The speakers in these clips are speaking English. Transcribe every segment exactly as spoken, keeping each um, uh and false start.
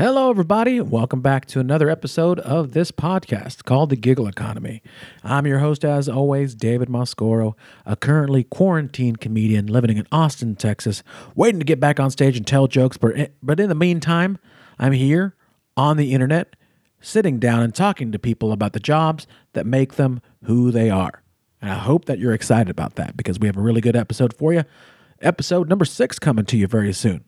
Hello, everybody. Welcome back to another episode of this podcast called The Giggle Economy. I'm your host, as always, David Mascorro, a currently quarantined comedian living in Austin, Texas, waiting to get back on stage and tell jokes. But in the meantime, I'm here on the internet, sitting down and talking to people about the jobs that make them who they are. And I hope that you're excited about that because we have a really good episode for you. Episode number six coming to you very soon.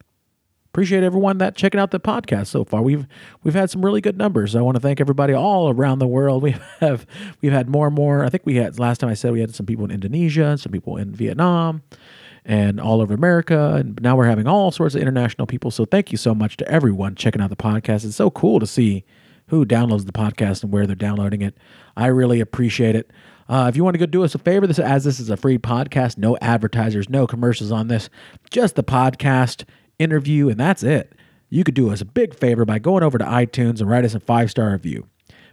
Appreciate everyone that checking out the podcast so far. We've we've had some really good numbers. I want to thank everybody all around the world. We have we've had more and more. I think we had last time I said we had some people in Indonesia, some people in Vietnam, and all over America. And now we're having all sorts of international people. So thank you so much to everyone checking out the podcast. It's so cool to see who downloads the podcast and where they're downloading it. I really appreciate it. Uh, if you want to go do us a favor, this as this is a free podcast, no advertisers, no commercials on this, just the podcast interview, and that's it. You could do us a big favor by going over to iTunes and write us a five-star review.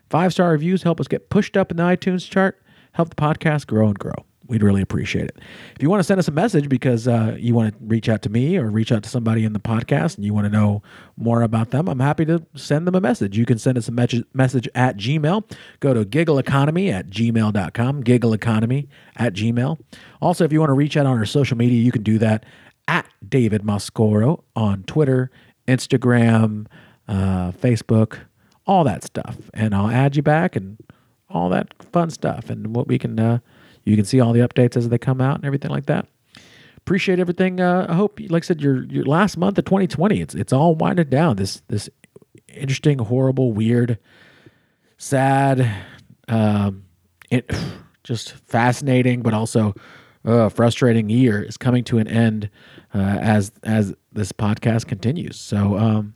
Five-star reviews help us get pushed up in the iTunes chart, help the podcast grow and grow. We'd really appreciate it. If you want to send us a message because uh, you want to reach out to me or reach out to somebody in the podcast and you want to know more about them, I'm happy to send them a message. You can send us a me- message at Gmail. Go to giggleeconomy at gmail dot com, giggleeconomy at gmail. Also, if you want to reach out on our social media, you can do that at David Mascorro on Twitter, Instagram, uh, Facebook, all that stuff. And I'll add you back and all that fun stuff. And what we can, uh, you can see all the updates as they come out and everything like that. Appreciate everything. Uh, I hope, like I said, your your last month of twenty twenty, it's it's all winded down. This this interesting, horrible, weird, sad, um, it just fascinating, but also Uh, frustrating year is coming to an end uh, as as this podcast continues. So um,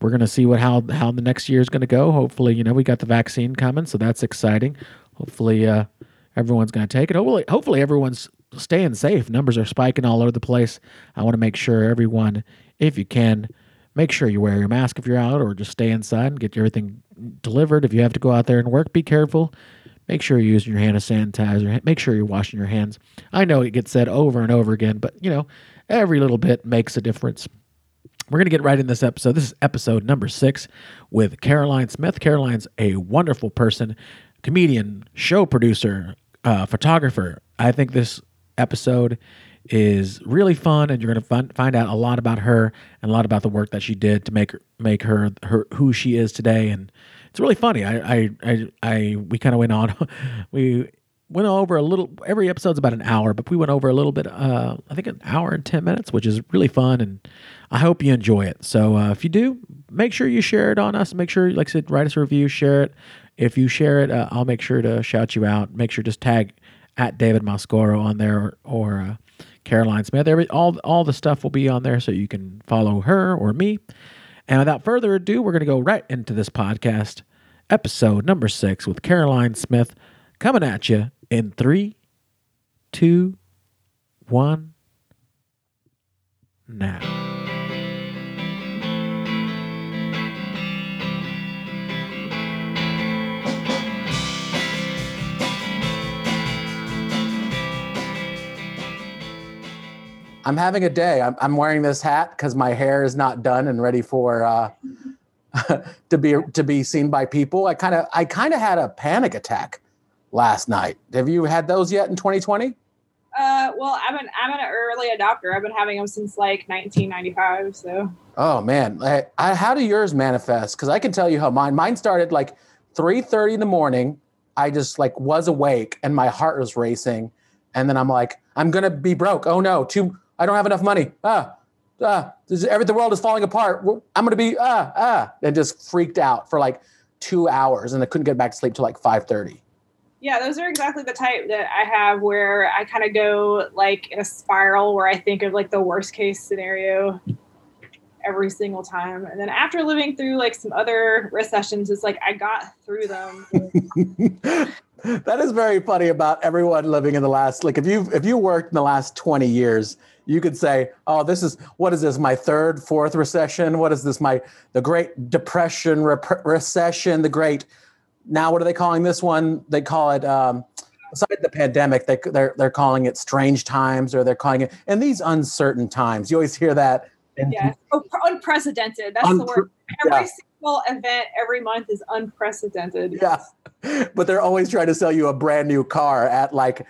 we're going to see what how how the next year is going to go. Hopefully, you know, we got the vaccine coming, so that's exciting. Hopefully, uh, everyone's going to take it. Hopefully, hopefully everyone's staying safe. Numbers are spiking all over the place. I want to make sure everyone, if you can, make sure you wear your mask if you're out or just stay inside and get everything delivered. If you have to go out there and work, be careful. Make sure you're using your hand sanitizer. Make sure you're washing your hands. I know it gets said over and over again, but, you know, every little bit makes a difference. We're going to get right in this episode. This is episode number six with Caroline Smith. Caroline's a wonderful person, comedian, show producer, uh, photographer. I think this episode is really fun, and you're going to find, find out a lot about her and a lot about the work that she did to make, make her, her who she is today. And it's really funny. I, I, I, I we kind of went on. We went over a little. Every episode's about an hour, but we went over a little bit. Uh, I think an hour and ten minutes, which is really fun, and I hope you enjoy it. So uh, if you do, make sure you share it on us. Make sure, like I said, write us a review, share it. If you share it, uh, I'll make sure to shout you out. Make sure just tag at David Mascorro on there or, or uh, Caroline Smith. Every all all the stuff will be on there, so you can follow her or me. And without further ado, we're going to go right into this podcast, episode number six with Caroline Smith, coming at you in three, two, one, now. I'm having a day. I'm, I'm wearing this hat because my hair is not done and ready for uh, to be to be seen by people. I kind of I kind of had a panic attack last night. Have you had those yet in twenty twenty? Uh, well, I'm an I'm an early adopter. I've been having them since like nineteen ninety-five. So. Oh man, I, I, how do yours manifest? Because I can tell you how mine. Mine started like three thirty in the morning. I just like was awake and my heart was racing, and then I'm like, I'm gonna be broke. Oh no, too. I don't have enough money. Ah, ah, this is, every, the world is falling apart. I'm going to be, ah, ah, and just freaked out for like two hours and I couldn't get back to sleep till like five thirty. Yeah, those are exactly the type that I have where I kind of go like in a spiral where I think of like the worst case scenario every single time. And then after living through like some other recessions, it's like I got through them. That is very funny about everyone living in the last, like if you if you worked in the last twenty years, you could say, oh, this is, what is this, my third, fourth recession? What is this, my, the Great Depression, rep- recession, the Great, now what are they calling this one? They call it, um, aside the pandemic, they, they're they're calling it strange times, or they're calling it, and these uncertain times, you always hear that. And yes. Oh, unprecedented. That's unpre- the word. Every yeah. single event every month is unprecedented. Yeah. But they're always trying to sell you a brand new car at like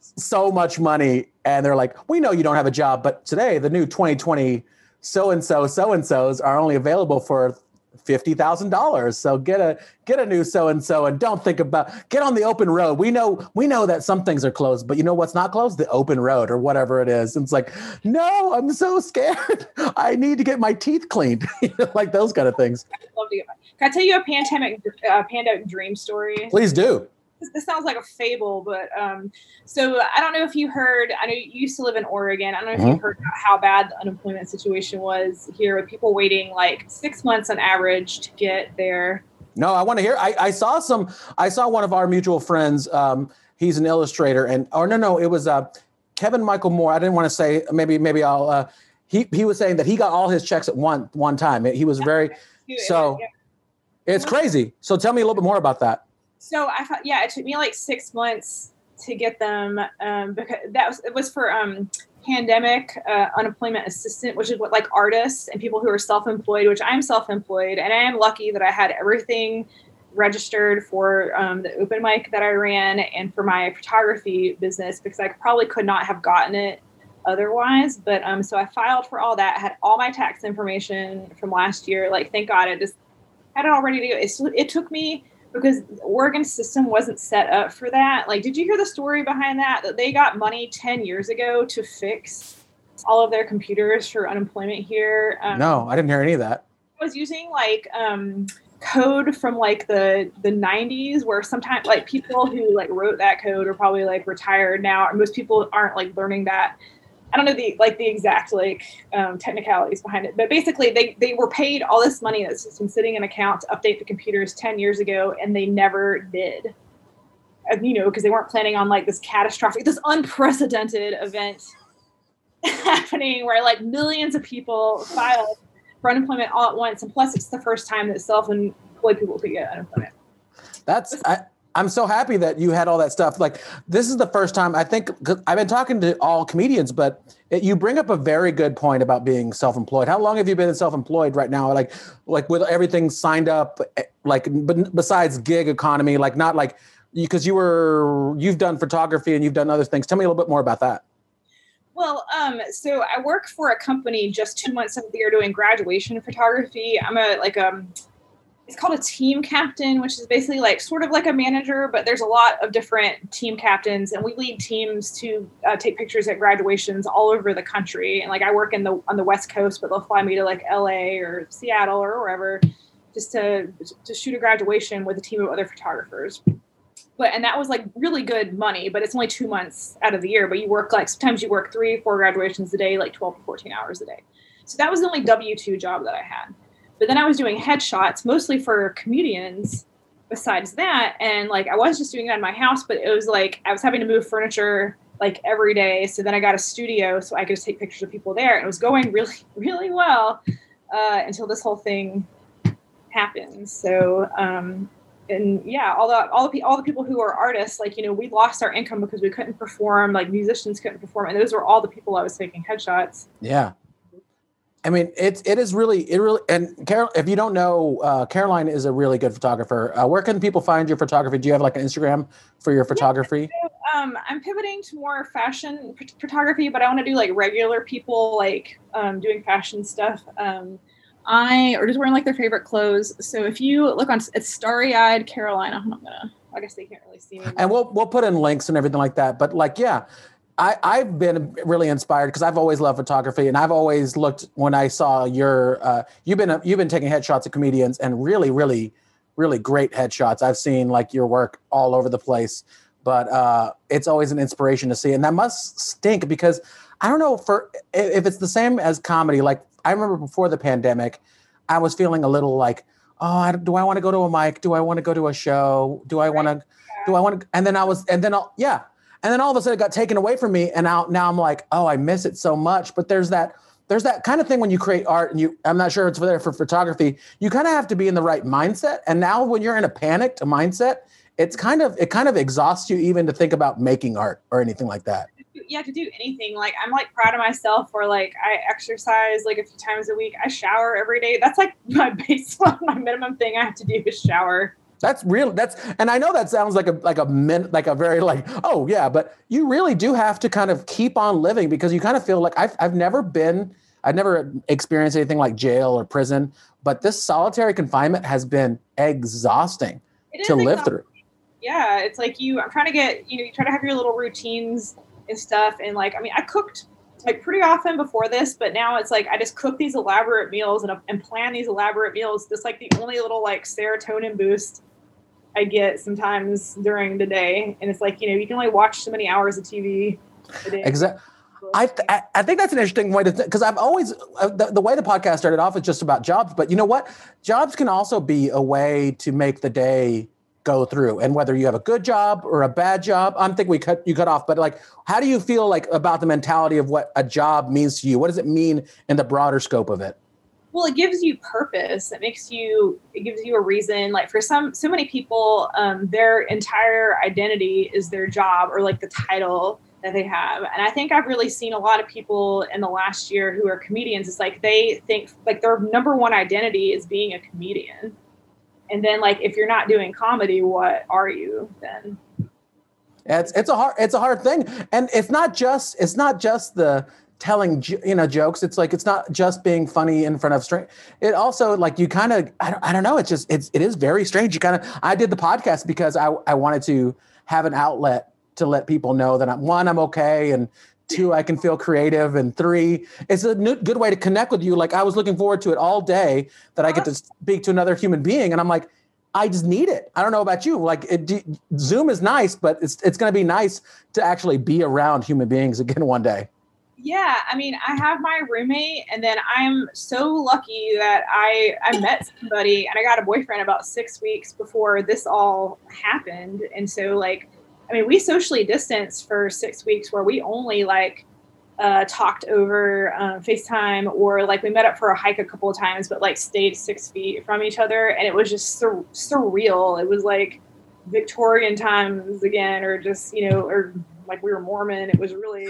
so much money. And they're like, we know you don't have a job, but today the new twenty twenty so-and-so so-and-sos are only available for fifty thousand dollars. So get a, get a new so-and-so and don't think about, get on the open road. We know, we know that some things are closed, but you know what's not closed? The open road or whatever it is. And it's like, no, I'm so scared. I need to get my teeth cleaned. You know, like those kind of things. Love to get my, can I tell you a pandemic, uh, pandemic dream story? Please do. This sounds like a fable, but um, so I don't know if you heard, I know you used to live in Oregon. I don't know if mm-hmm. you heard about how bad the unemployment situation was here with people waiting like six months on average to get their. No, I want to hear. I, I saw some, I saw one of our mutual friends. Um, he's an illustrator and, or no, no, it was uh, Kevin Michael Moore. I didn't want to say, maybe, maybe I'll, uh, he, he was saying that he got all his checks at one, one time. He was very, so it's crazy. So tell me a little bit more about that. So I thought, yeah, it took me like six months to get them um, because that was, it was for um, pandemic uh, unemployment assistant, which is what like artists and people who are self-employed, which I'm self-employed. And I am lucky that I had everything registered for um, the open mic that I ran and for my photography business, because I probably could not have gotten it otherwise. But um, so I filed for all that. I had all my tax information from last year. Like, thank God I just had it all ready to go. It, it took me, because the Oregon system wasn't set up for that. Like, did you hear the story behind that? That they got money ten years ago to fix all of their computers for unemployment here. Um, no, I didn't hear any of that. I was using like um, code from like the, the nineties, where sometimes like people who like wrote that code are probably like retired now. Or most people aren't like learning that. I don't know the like the exact like um, technicalities behind it, but basically they, they were paid all this money that's just been sitting in an account to update the computers ten years ago, and they never did, and, you know, because they weren't planning on like this catastrophic, this unprecedented event happening where like millions of people filed for unemployment all at once, and plus it's the first time that self-employed people could get unemployment. That's. I- I'm so happy that you had all that stuff. Like, this is the first time I think I've been talking to all comedians, but it, you bring up a very good point about being self-employed. How long have you been self-employed right now? Like, like with everything signed up, like, but besides gig economy, like not like you, cause you were, you've done photography and you've done other things. Tell me a little bit more about that. Well, um, so I work for a company just two months of the year doing graduation photography. I'm a, like, um, it's called a team captain, which is basically like sort of like a manager, but there's a lot of different team captains, and we lead teams to uh, take pictures at graduations all over the country. And like, I work in the, on the West Coast, but they'll fly me to like L A or Seattle or wherever just to, to shoot a graduation with a team of other photographers. But, and that was like really good money, but it's only two months out of the year, but you work like, sometimes you work three, four graduations a day, like twelve to fourteen hours a day. So that was the only W two job that I had. But then I was doing headshots mostly for comedians besides that. And like, I was just doing it in my house, but it was like, I was having to move furniture like every day. So then I got a studio so I could just take pictures of people there. And it was going really, really well uh, until this whole thing happened. So, um, and yeah, all the, all the, all the people who are artists, like, you know, we lost our income because we couldn't perform, like musicians couldn't perform. And those were all the people I was taking headshots. Yeah. I mean, it, it is really, it really, and Carol, if you don't know, uh, Caroline is a really good photographer. Uh, where can people find your photography? Do you have like an Instagram for your photography? Yeah, so, um, I'm pivoting to more fashion p- photography, but I want to do like regular people, like um, doing fashion stuff. Um, I, or just wearing like their favorite clothes. So if you look on, it's Starry-Eyed Caroline. I'm not gonna, I guess they can't really see me. Anymore. And we'll, we'll put in links and everything like that. But like, yeah. I, I've been really inspired because I've always loved photography, and I've always looked when I saw your uh, you've been you've been taking headshots of comedians, and really, really, really great headshots. I've seen like your work all over the place, but uh, it's always an inspiration to see. And that must stink because I don't know for if it's the same as comedy. Like I remember before the pandemic, I was feeling a little like, oh, I, do I want to go to a mic? Do I want to go to a show? Do I want to? Do I want to? And then I was, and then I'll, yeah. And then all of a sudden it got taken away from me, and now, now I'm like, oh, I miss it so much. But there's that there's that kind of thing when you create art, and you I'm not sure it's there for photography. You kind of have to be in the right mindset. And now when you're in a panicked mindset, it's kind of it kind of exhausts you even to think about making art or anything like that. you have to do anything. Like, I'm like proud of myself for like, I exercise like a few times a week. I shower every day. That's like my baseline, my minimum thing I have to do is shower. That's real. That's, and I know that sounds like a, like a min, like a very like, oh yeah, but you really do have to kind of keep on living, because you kind of feel like I've, I've never been, I've never experienced anything like jail or prison, but this solitary confinement has been exhausting to live through. Yeah. It's like you, I'm trying to get, you know, you try to have your little routines and stuff. And like, I mean, I cooked like pretty often before this, but now it's like, I just cook these elaborate meals and, and plan these elaborate meals. That's like the only little like serotonin boost I get sometimes during the day. And it's like, you know, you can only watch so many hours of T V a day. Exactly. I, th- I think that's an interesting way to think, because I've always, uh, the, the way the podcast started off is just about jobs, but you know what? Jobs can also be a way to make the day go through, and whether you have a good job or a bad job, I'm thinking we cut you cut off, but like, how do you feel like about the mentality of what a job means to you? What does it mean in the broader scope of it? Well, it gives you purpose. It makes you, it gives you a reason. Like for some, so many people, um, their entire identity is their job or like the title that they have. And I think I've really seen a lot of people in the last year who are comedians. It's like, they think like their number one identity is being a comedian. And then like, if you're not doing comedy, what are you then? It's, it's a hard, it's a hard thing. And it's not just, it's not just the, telling, you know, jokes. It's like, it's not just being funny in front of strange. It also like you kind of, I don't, I don't know. It's just, it's, it is very strange. You kind of, I did the podcast because I, I wanted to have an outlet to let people know that I'm one, I'm okay. And two, I can feel creative. And three, it's a new, good way to connect with you. Like I was looking forward to it all day that I get to speak to another human being. And I'm like, I just need it. I don't know about you. Like it, Zoom is nice, but it's, it's going to be nice to actually be around human beings again one day. Yeah. I mean, I have my roommate, and then I'm so lucky that I, I met somebody and I got a boyfriend about six weeks before this all happened. And so like, I mean, we socially distanced for six weeks where we only like uh, talked over uh, FaceTime, or like we met up for a hike a couple of times, but like stayed six feet from each other. And it was just sur- surreal. It was like Victorian times again, or just, you know, or like we were Mormon. It was really...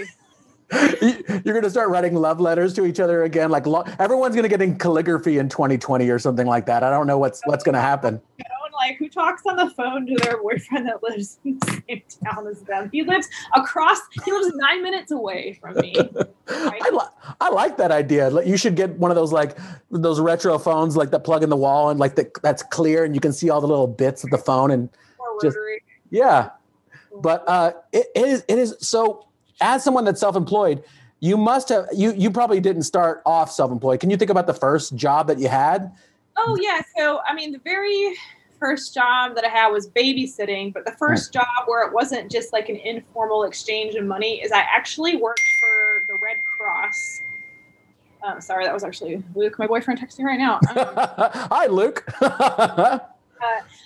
You're going to start writing love letters to each other again. Like lo- everyone's going to get in calligraphy in twenty twenty or something like that. I don't know what's what's going to happen. Like who talks on the phone to their boyfriend that lives in the same town as them? He lives across. He lives nine minutes away from me. Right? I, li- I like that idea. You should get one of those like those retro phones like that plug in the wall and like the, that's clear and you can see all the little bits of the phone and or rotary. Just, yeah. But uh, it, it is it is so. As someone that's self-employed, you must have, you you probably didn't start off self-employed. Can you think about the first job that you had? Oh, yeah. So, I mean, the very first job that I had was babysitting, but the first job where it wasn't just like an informal exchange of money is I actually worked for the Red Cross. Um, sorry, that was actually Luke, my boyfriend, texting right now. Um, Hi, Luke. Uh,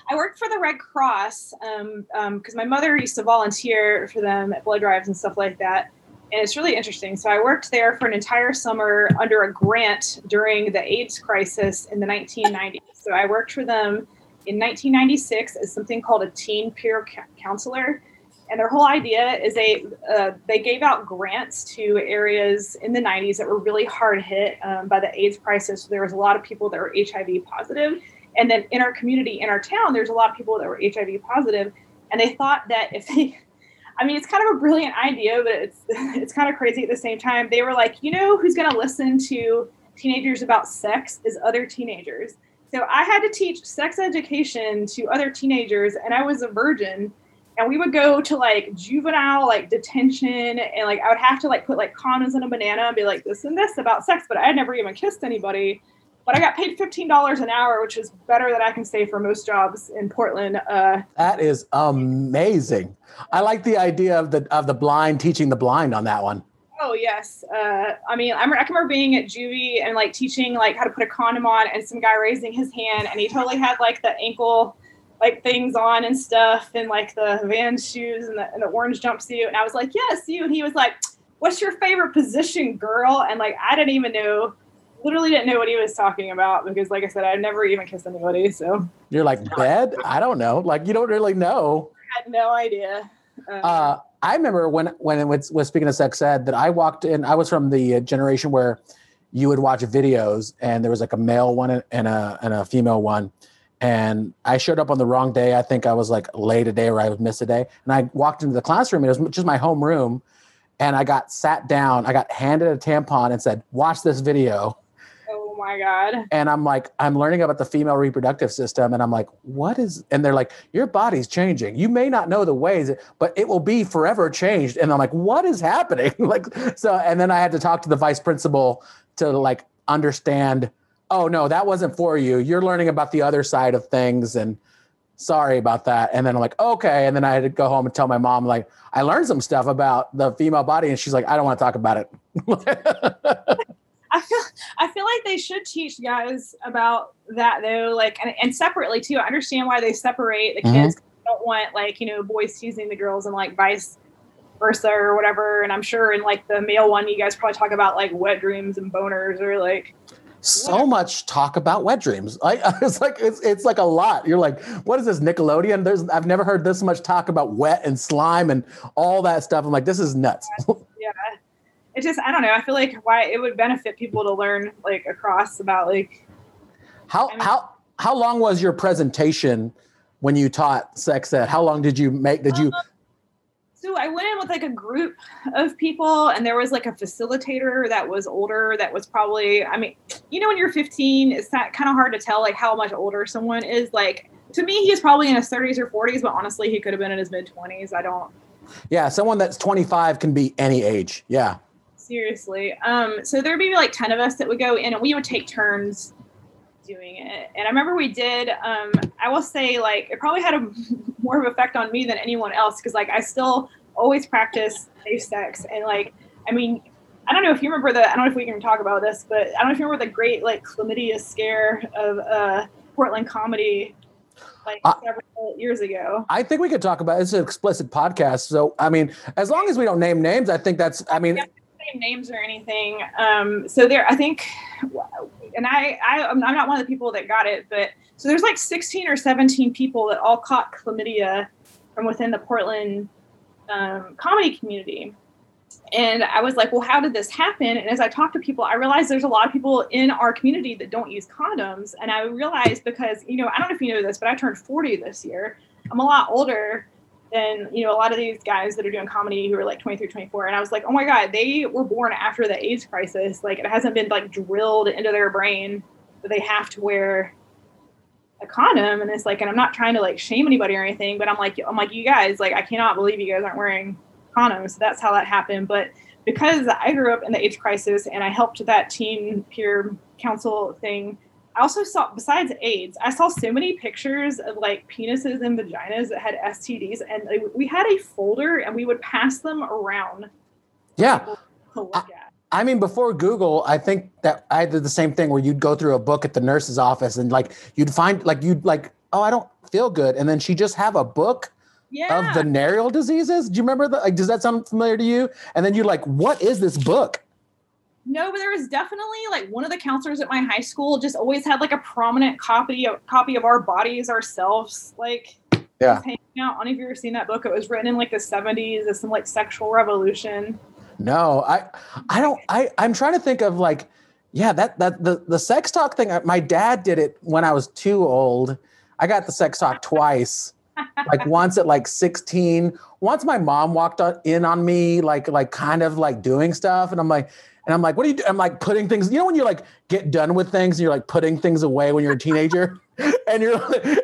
I worked for the Red Cross because um, um, my mother used to volunteer for them at blood drives and stuff like that. And it's really interesting. So I worked there for an entire summer under a grant during the AIDS crisis in the nineteen nineties. So I worked for them in nineteen ninety-six as something called a teen peer ca- counselor. And their whole idea is they, uh, they gave out grants to areas in the nineties that were really hard hit um, by the AIDS crisis. So there was a lot of people that were H I V positive. And then in our community, in our town, there's a lot of people that were H I V positive, and they thought that if they, I mean, it's kind of a brilliant idea, but it's it's kind of crazy at the same time. They were like, you know, who's going to listen to teenagers about sex is other teenagers. So I had to teach sex education to other teenagers, and I was a virgin, and we would go to like juvenile like detention, and like I would have to like put like condoms in a banana and be like this and this about sex, but I had never even kissed anybody. But I got paid fifteen dollars an hour, which is better than I can say for most jobs in Portland. Uh, that is amazing. I like the idea of the of the blind teaching the blind on that one. Oh, yes. Uh, I mean, I remember being at juvie and like teaching like how to put a condom on, and some guy raising his hand, and he totally had like the ankle like things on and stuff, and like the Van shoes and the, and the orange jumpsuit. And I was like, yes, you. And he was like, what's your favorite position, girl? And like, I didn't even know. Literally didn't know what he was talking about because, like I said, I've never even kissed anybody. So you're like bed? I don't know. Like you don't really know. I had no idea. Um, uh, I remember when when it was, was speaking of sex ed, that I walked in. I was from the generation where you would watch videos, and there was like a male one and a and a female one. And I showed up on the wrong day. I think I was like late a day, or I would miss a day. And I walked into the classroom. And it was just my home room, and I got sat down. I got handed a tampon and said, "Watch this video." Oh my God. And I'm like, I'm learning about the female reproductive system. And I'm like, what is, and they're like, your body's changing. You may not know the ways, but it will be forever changed. And I'm like, what is happening? Like, so, and then I had to talk to the vice principal to like understand, oh no, that wasn't for you. You're learning about the other side of things. And sorry about that. And then I'm like, okay. And then I had to go home and tell my mom, like, I learned some stuff about the female body. And she's like, I don't want to talk about it. I feel, I feel like they should teach guys about that though, like, and, and separately too. I understand why they separate the kids. Mm-hmm. They don't want, like, you know, boys teasing the girls and like vice versa or whatever. And I'm sure in like the male one, you guys probably talk about like wet dreams and boners or like so whatever. Much talk about wet dreams. I, it's like it's it's like a lot. You're like, what is this, Nickelodeon? There's I've never heard this much talk about wet and slime and all that stuff. I'm like, this is nuts. Yeah. yeah. It's just, I don't know. I feel like why it would benefit people to learn like across about like. How, I mean, how, how long was your presentation when you taught sex ed? How long did you make, did you? Um, so I went in with like a group of people, and there was like a facilitator that was older. That was probably, I mean, you know, when you're fifteen, it's not kind of hard to tell like how much older someone is. Like to me, he's probably in his thirties or forties, but honestly, he could have been in his mid twenties. I don't. Yeah. Someone that's twenty-five can be any age. Yeah. Seriously. Um, so there'd be like ten of us that would go in, and we would take turns doing it. And I remember we did, um, I will say like, it probably had a more of an effect on me than anyone else. Cause like, I still always practice safe sex. And like, I mean, I don't know if you remember the, I don't know if we can talk about this, but I don't know if you remember the great like chlamydia scare of uh, Portland comedy. Like uh, several years ago. I think we could talk about it. It's an explicit podcast. So, I mean, as long as we don't name names, I think that's, I mean, yeah. names or anything. Um, so there, I think, and I, I, I'm not one of the people that got it, but so there's like sixteen or seventeen people that all caught chlamydia from within the Portland um, comedy community. And I was like, well, how did this happen? And as I talked to people, I realized there's a lot of people in our community that don't use condoms. And I realized because, you know, I don't know if you know this, but I turned forty this year. I'm a lot older than, you know, a lot of these guys that are doing comedy who are like twenty-three, twenty-four. And I was like, oh my God, they were born after the AIDS crisis. Like it hasn't been like drilled into their brain that they have to wear a condom. And it's like, and I'm not trying to like shame anybody or anything, but I'm like, I'm like, you guys, like, I cannot believe you guys aren't wearing condoms. So that's how that happened. But because I grew up in the AIDS crisis and I helped that teen peer council thing, I also saw, besides AIDS, I saw so many pictures of like penises and vaginas that had S T Ds, and we had a folder and we would pass them around. Yeah. To look at. I mean, before Google, I think that I did the same thing where you'd go through a book at the nurse's office and like, you'd find like, you'd like, oh, I don't feel good. And then she just have a book yeah. of venereal diseases. Do you remember that? Like, does that sound familiar to you? And then you're like, what is this book? No, but there was definitely like one of the counselors at my high school just always had like a prominent copy of copy of Our Bodies, Ourselves. Like, yeah. Hanging out. I don't know if you've ever seen that book. It was written in like the seventies. It's some like sexual revolution. No, I, I don't. I, I'm trying to think of like, yeah, that that the the sex talk thing. My dad did it when I was too old. I got the sex talk twice. Like once at like sixteen. Once my mom walked in on me, like like kind of like doing stuff, and I'm like. And I'm like, what do you do? I'm like putting things, you know, when you like get done with things and you're like putting things away when you're a teenager and you're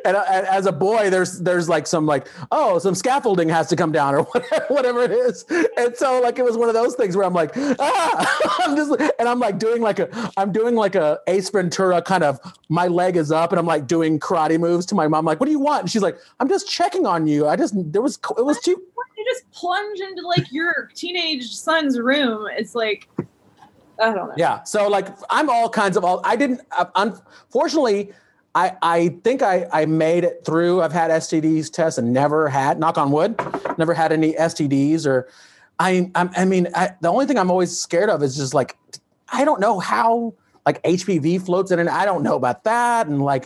and, and as a boy, there's, there's like some like, oh, some scaffolding has to come down or whatever, whatever it is. And so like, it was one of those things where I'm like, ah, I'm just, and I'm like doing like a, I'm doing like a Ace Ventura kind of, my leg is up and I'm like doing karate moves to my mom. Like, what do you want? And she's like, I'm just checking on you. I just, there was, it was too. You just plunge into like your teenage son's room. It's like. I don't know. Yeah. So like, I'm all kinds of all, I didn't, uh, unfortunately, I, I think I, I made it through. I've had S T Ds tests and never had, knock on wood, never had any S T Ds or I, I, I mean, I, the only thing I'm always scared of is just like, I don't know how like H P V floats in and I don't know about that. And like,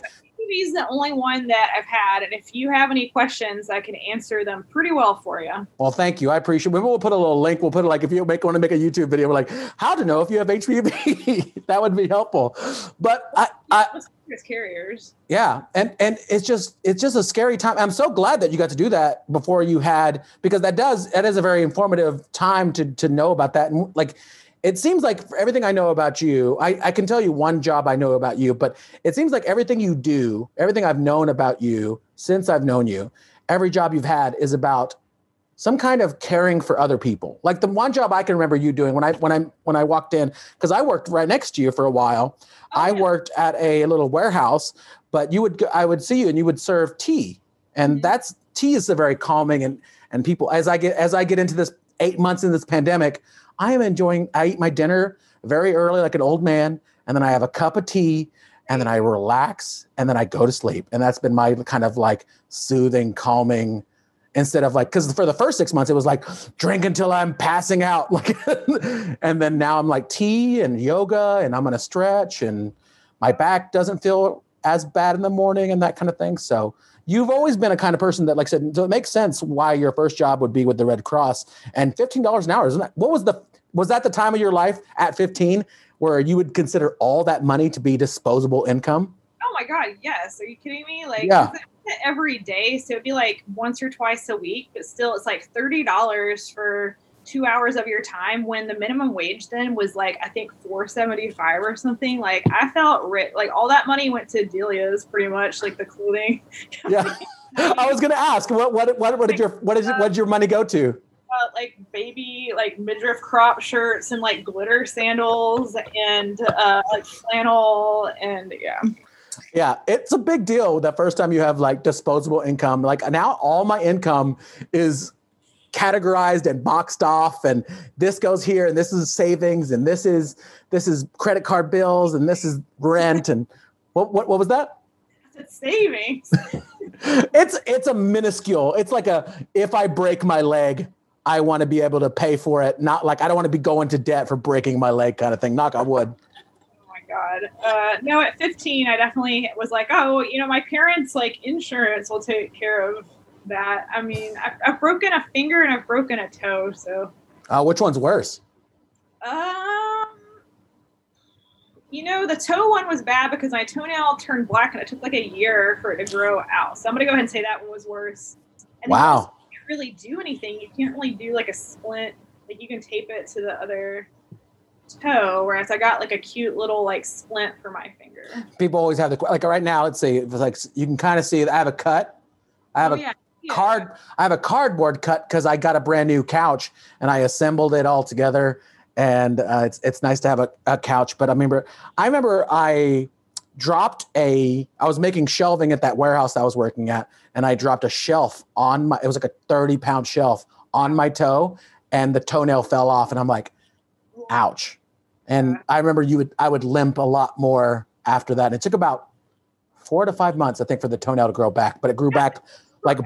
is the only one that I've had. And if you have any questions, I can answer them pretty well for you. Well, thank you. I appreciate it. Maybe we'll put a little link. We'll put it like, if you make, want to make a YouTube video, we're like, how to know if you have H P V. That would be helpful. But I, I carriers. Yeah. And, and it's just, it's just a scary time. I'm so glad that you got to do that before you had, because that does, that is a very informative time to, to know about that. And like, it seems like for everything I know about you, I, I can tell you one job I know about you, but it seems like everything you do, everything I've known about you since I've known you, every job you've had is about some kind of caring for other people. Like the one job I can remember you doing when I when I when I walked in, because I worked right next to you for a while. Oh, I yeah. worked at a little warehouse, but you would I would see you and you would serve tea, and mm-hmm. that's tea is a very calming and and people as I get as I get into this eight months in this pandemic. I am enjoying, I eat my dinner very early like an old man, and then I have a cup of tea, and then I relax, and then I go to sleep. And that's been my kind of like soothing, calming, instead of like, because for the first six months, it was like, drink until I'm passing out. Like, and then now I'm like tea and yoga, and I'm going to stretch, and my back doesn't feel as bad in the morning and that kind of thing. So you've always been a kind of person that, like I said, so it makes sense why your first job would be with the Red Cross and fifteen dollars an hour. Isn't that, what was the, was that the time of your life at fifteen where you would consider all that money to be disposable income? Oh my God. Yes. Are you kidding me? Like yeah. every day. So it'd be like once or twice a week, but still it's like thirty dollars for two hours of your time when the minimum wage then was like, I think four seventy-five or something. Like I felt rich. Like all that money went to Delia's pretty much, like the clothing. Yeah. I was going to ask what, what, what, what did your, what did, what did your money go to? Uh, like baby, like midriff crop shirts and like glitter sandals and uh, like flannel and yeah. Yeah. It's a big deal. The first time you have like disposable income, like now all my income is categorized and boxed off, and this goes here, and this is savings, and this is, this is credit card bills, and this is rent. And what, what, what was that? It's savings. it's, it's a minuscule. It's like a, if I break my leg, I want to be able to pay for it. Not like, I don't want to be going to debt for breaking my leg kind of thing. Knock on wood. Oh my God. Uh, no, at fifteen, I definitely was like, oh, you know, my parents like insurance will take care of that. I mean, I've, I've broken a finger and I've broken a toe. So uh, which one's worse? Um, You know, the toe one was bad because my toenail turned black and it took like a year for it to grow out. So I'm going to go ahead and say that one was worse. And wow. really do anything. You can't really do like a splint, like you can tape it to the other toe, whereas I got like a cute little like splint for my finger. People always have the, like right now, let's see, it's like you can kind of see I have a cut. I have oh, a yeah. Yeah. card I have a cardboard cut because I got a brand new couch and I assembled it all together, and uh, it's it's nice to have a, a couch. But I remember I remember I dropped a, I was making shelving at that warehouse I was working at, and I dropped a shelf on my, it was like a thirty pound shelf on my toe, and the toenail fell off, and I'm like, ouch. And I remember you would, I would limp a lot more after that. And it took about four to five months, I think, for the toenail to grow back, but it grew back like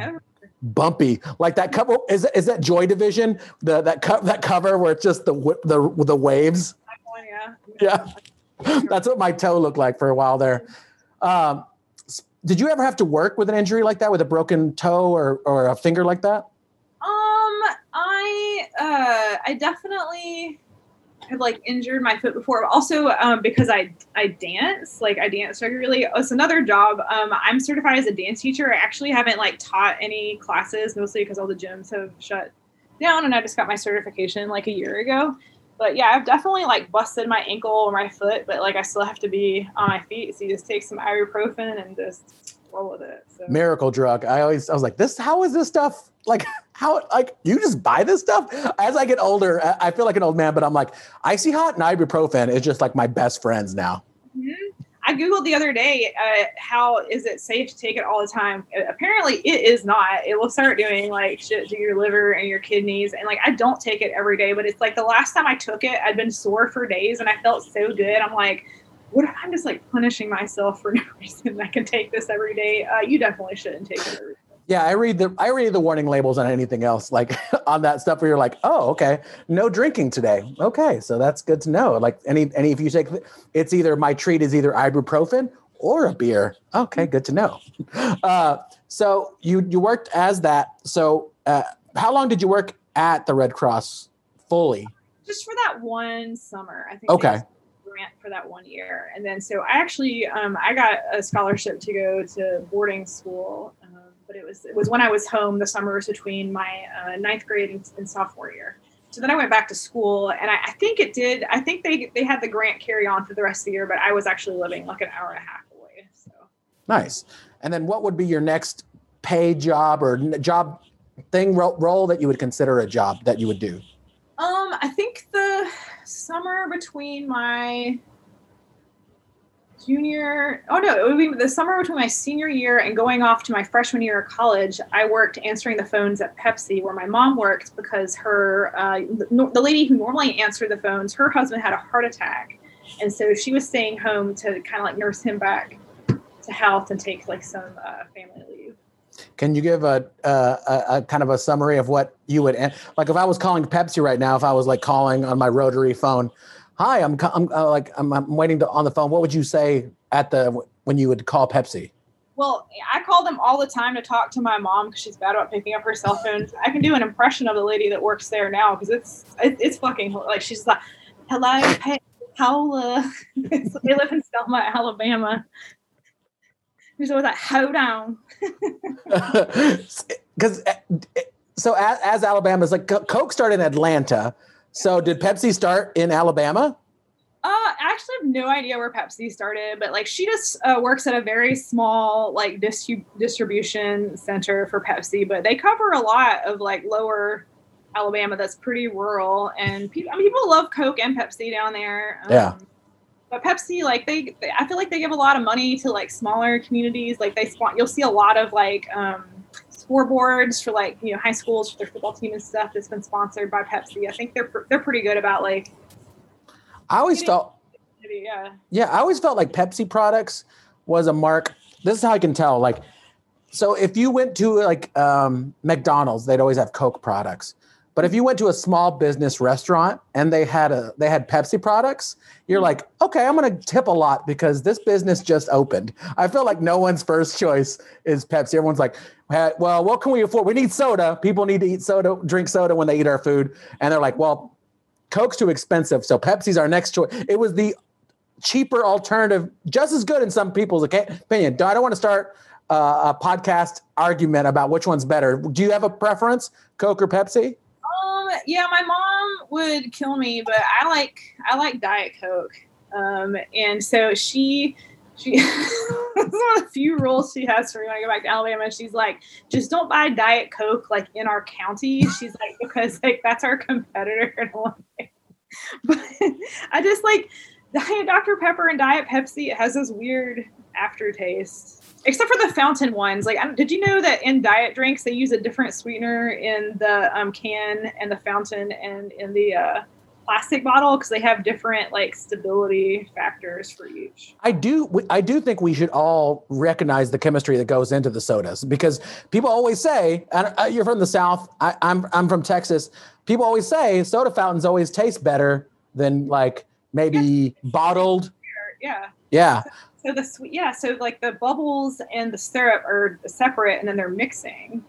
bumpy, like that cover. Is, is that Joy Division? The, that co- that cover where it's just the, the, the waves. Yeah. Yeah. That's what my toe looked like for a while there. Um, did you ever have to work with an injury like that, with a broken toe or, or a finger like that? Um, I uh, I definitely had like injured my foot before. Also, um, because I I dance, like I dance regularly. Oh, it's another job. Um, I'm certified as a dance teacher. I actually haven't like taught any classes, mostly because all the gyms have shut down, and I just got my certification like a year ago. But yeah, I've definitely like busted my ankle or my foot, but like I still have to be on my feet. So you just take some ibuprofen and just roll with it. So. Miracle drug. I always, I was like, this, how is this stuff? Like how, like you just buy this stuff? As I get older, I feel like an old man, but I'm like, Icy Hot and ibuprofen is just like my best friends now. Mm-hmm. I Googled the other day, uh, how is it safe to take it all the time? Apparently it is not. It will start doing like shit to your liver and your kidneys. And like, I don't take it every day, but it's like the last time I took it, I'd been sore for days and I felt so good. I'm like, what if I'm just like punishing myself for no reason? I can take this every day. Uh, you definitely shouldn't take it every day. Yeah, I read the I read the warning labels on anything else, like on that stuff where you're like, oh, okay, no drinking today. Okay, so that's good to know. Like any any if you take, it's either my treat is either ibuprofen or a beer. Okay, good to know. Uh, so you you worked as that. So uh, how long did you work at the Red Cross fully? Just for that one summer, I think. Okay. Grant for that one year, and then so I actually um, I got a scholarship to go to boarding school, um, but it was it was when I was home the summers between my uh, ninth grade and, and sophomore year. So then I went back to school, and I, I think it did. I think they they had the grant carry on for the rest of the year, but I was actually living like an hour and a half away. So nice. And then what would be your next paid job or job thing ro- role that you would consider a job that you would do? Um, I think the summer between my junior, oh no, it would be the summer between my senior year and going off to my freshman year of college, I worked answering the phones at Pepsi where my mom worked because her, uh, the, the lady who normally answered the phones, her husband had a heart attack. And so she was staying home to kind of like nurse him back to health and take like some uh, family leave. Can you give a, uh, a a kind of a summary of what you would, like if I was calling Pepsi right now, if I was like calling on my rotary phone, hi, I'm I'm uh, like, I'm, I'm waiting to, on the phone. What would you say at the, when you would call Pepsi? Well, I call them all the time to talk to my mom because she's bad about picking up her cell phone. I can do an impression of the lady that works there now because it's, it, it's fucking like, she's like, hello, hey, Paula. So they live in Selma, Alabama. Who's always like, hold on. Because so as, as Alabama's like Coke started in Atlanta. So did Pepsi start in Alabama? Uh, I actually have no idea where Pepsi started, but like she just uh, works at a very small like distrib- distribution center for Pepsi, but they cover a lot of like lower Alabama that's pretty rural, and people, I mean, people love Coke and Pepsi down there. Um, yeah. But Pepsi, like they, they, I feel like they give a lot of money to like smaller communities. Like they spawn, you'll see a lot of like um, scoreboards for like, you know, high schools for their football team and stuff that's been sponsored by Pepsi. I think they're they're pretty good about like. I always felt. Yeah. Yeah, I always felt like Pepsi products was a mark. This is how I can tell. Like, so if you went to like um, McDonald's, they'd always have Coke products. But if you went to a small business restaurant and they had a they had Pepsi products, you're like, okay, I'm going to tip a lot because this business just opened. I feel like no one's first choice is Pepsi. Everyone's like, well, what can we afford? We need soda. People need to eat soda, drink soda when they eat our food. And they're like, well, Coke's too expensive, so Pepsi's our next choice. It was the cheaper alternative, just as good in some people's opinion. I don't want to start a podcast argument about which one's better. Do you have a preference, Coke or Pepsi? Yeah, my mom would kill me, but I like I like Diet Coke, um, and so she she one of the few rules she has for me when I go back to Alabama. She's like, just don't buy Diet Coke like in our county. She's like, because like that's our competitor. But I just like Diet Doctor Pepper and Diet Pepsi. It has this weird aftertaste, except for the fountain ones. Like, I'm, did you know that in diet drinks, they use a different sweetener in the um, can and the fountain and in the uh, plastic bottle? Because they have different like stability factors for each. I do. I do think we should all recognize the chemistry that goes into the sodas, because people always say, and you're from the South. I, I'm, I'm from Texas. People always say soda fountains always taste better than like maybe yeah. bottled. Yeah. Yeah. So the sweet, yeah. So like the bubbles and the syrup are separate, and then they're mixing,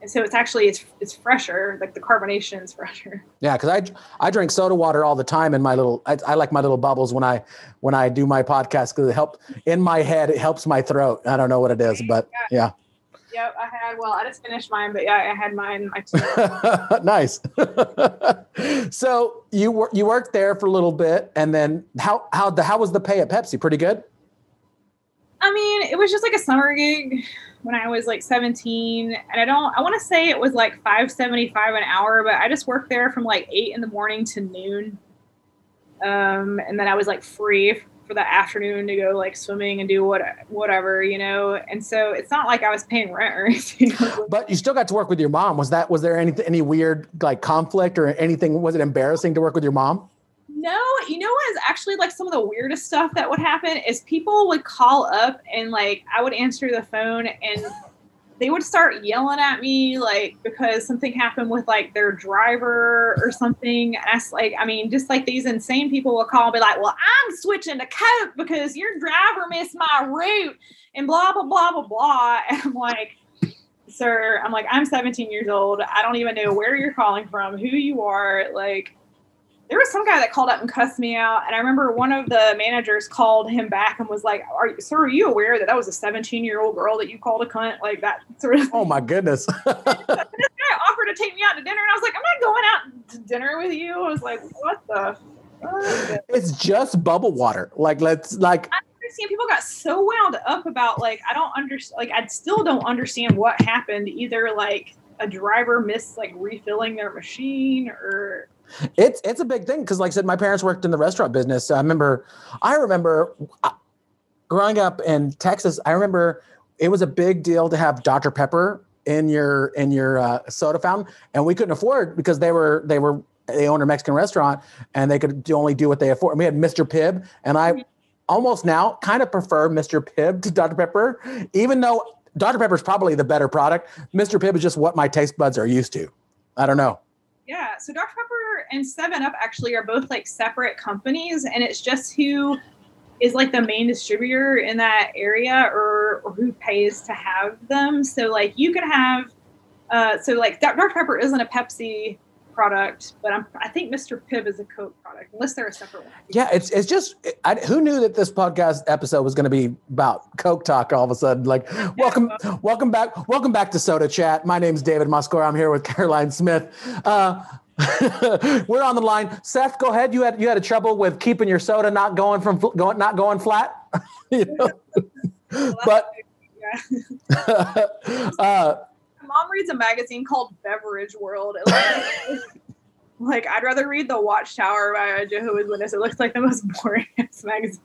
and so it's actually it's it's fresher. Like the carbonation is fresher. Yeah, because I I drink soda water all the time in my little. I, I like my little bubbles when I when I do my podcast because it helps in my head. It helps my throat. I don't know what it is, but yeah. yeah. Yep, I had. Well, I just finished mine, but yeah, I had mine. I nice. So you wor- you worked there for a little bit, and then how how the how was the pay at Pepsi? Pretty good. I mean, it was just like a summer gig when I was like seventeen, and I don't, I want to say it was like five seventy-five an hour, but I just worked there from like eight in the morning to noon. Um, and then I was like free for the afternoon to go like swimming and do what, whatever, you know? And so it's not like I was paying rent or anything. But you still got to work with your mom. Was that, was there any, any weird like conflict or anything? Was it embarrassing to work with your mom? No, you know what is actually like some of the weirdest stuff that would happen is people would call up and like I would answer the phone and they would start yelling at me, like, because something happened with, like, their driver or something. And I, like, I mean, just, like, these insane people will call and be like, well, I'm switching to Coke because your driver missed my route and blah, blah, blah, blah, blah. And I'm like, sir, I'm like, I'm seventeen years old. I don't even know where you're calling from, who you are. Like, there was some guy that called up and cussed me out. And I remember one of the managers called him back and was like, are you, sir, are you aware that that was a seventeen-year-old girl that you called a cunt? Like, that sort of thing. Oh, my goodness. This guy offered to take me out to dinner. And I was like, I'm not going out to dinner with you. I was like, what the fuck? It's just bubble water. Like, let's, like. I- People got so wound up about, like, I don't understand, like, I still don't understand what happened. Either, like, a driver missed, like, refilling their machine, or it's it's a big thing because, like I said, my parents worked in the restaurant business. So I remember, I remember growing up in Texas. I remember it was a big deal to have Doctor Pepper in your in your uh, soda fountain, and we couldn't afford because they were they were they owned a Mexican restaurant and they could only do what they afford. And we had Mister Pibb, and I. Mm-hmm. Almost now, kind of prefer Mister Pibb to Doctor Pepper, even though Doctor Pepper is probably the better product. Mister Pibb is just what my taste buds are used to. I don't know. Yeah, so Doctor Pepper and seven up actually are both, like, separate companies, and it's just who is, like, the main distributor in that area or, or who pays to have them. So, like, you could have uh, – so, like, Doctor Pepper isn't a Pepsi – product, but I'm, I think Mister Pibb is a Coke product, unless they're a separate one. Yeah, it's it's just, I, who knew that this podcast episode was going to be about Coke talk all of a sudden? Like, welcome, yeah. welcome back, welcome back to Soda Chat. My name's David Mascorro. I'm here with Caroline Smith. Uh, we're on the line. Seth, go ahead. You had you had a trouble with keeping your soda not going from going not going flat, you know? Well, but. Yeah. uh, Mom reads a magazine called Beverage World. It looks like, like, I'd rather read The Watchtower by Jehovah's Witness. It looks like the most boring magazine.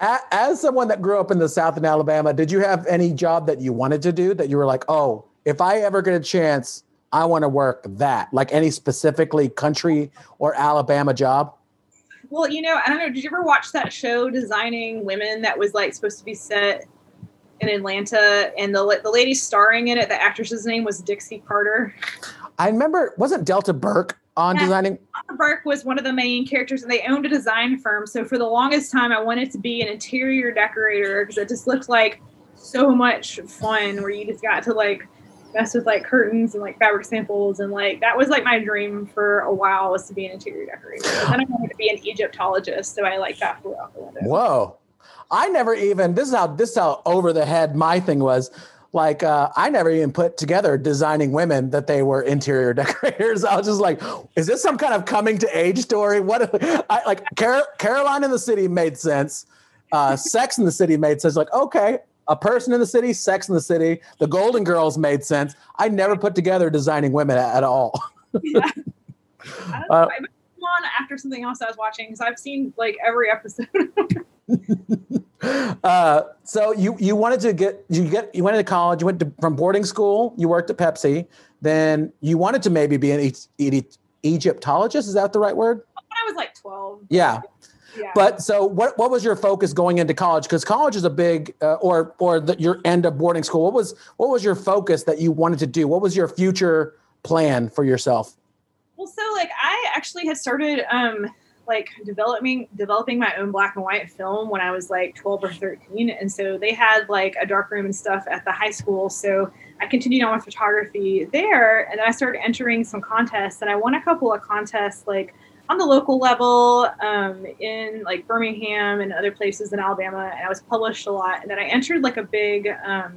As someone that grew up in the South in Alabama, did you have any job that you wanted to do that you were like, oh, if I ever get a chance, I want to work that? Like any specifically country or Alabama job? Well, you know, I don't know. Did you ever watch that show, Designing Women, that was, like, supposed to be set in Atlanta, and the the lady starring in it, the actress's name was Dixie Carter. I remember, wasn't Delta Burke on yeah, Designing? Delta Burke was one of the main characters, and they owned a design firm. So for the longest time, I wanted to be an interior decorator because it just looked like so much fun, where you just got to, like, mess with, like, curtains and, like, fabric samples, and, like, that was, like, my dream for a while, was to be an interior decorator. And then I wanted to be an Egyptologist, so I, like, that flew out the window. Whoa. I never even, this is how, this is how over the head my thing was. Like, uh, I never even put together Designing Women that they were interior decorators. I was just like, is this some kind of coming to age story? What, I, like, Car- Caroline in the City made sense. Uh, Sex in the City made sense. Like, okay, a person in the city, Sex in the City, the Golden Girls made sense. I never put together Designing Women at, at all. Yeah. I don't know, uh, I must come on after something else I was watching, because I've seen, like, every episode. uh, so you, you wanted to get, you get, you went to college, you went to, from boarding school, you worked at Pepsi, then you wanted to maybe be an e- e- Egyptologist. Is that the right word? When I was like twelve. Yeah. yeah. But so what, what was your focus going into college? Cause college is a big, uh, or, or the, your end of boarding school. What was, what was your focus that you wanted to do? What was your future plan for yourself? Well, so, like, I actually had started, um, like developing developing my own black and white film when I was like twelve or thirteen. And so they had, like, a dark room and stuff at the high school. So I continued on with photography there. And then I started entering some contests, and I won a couple of contests, like, on the local level, um, in, like, Birmingham and other places in Alabama. And I was published a lot. And then I entered, like, a big um,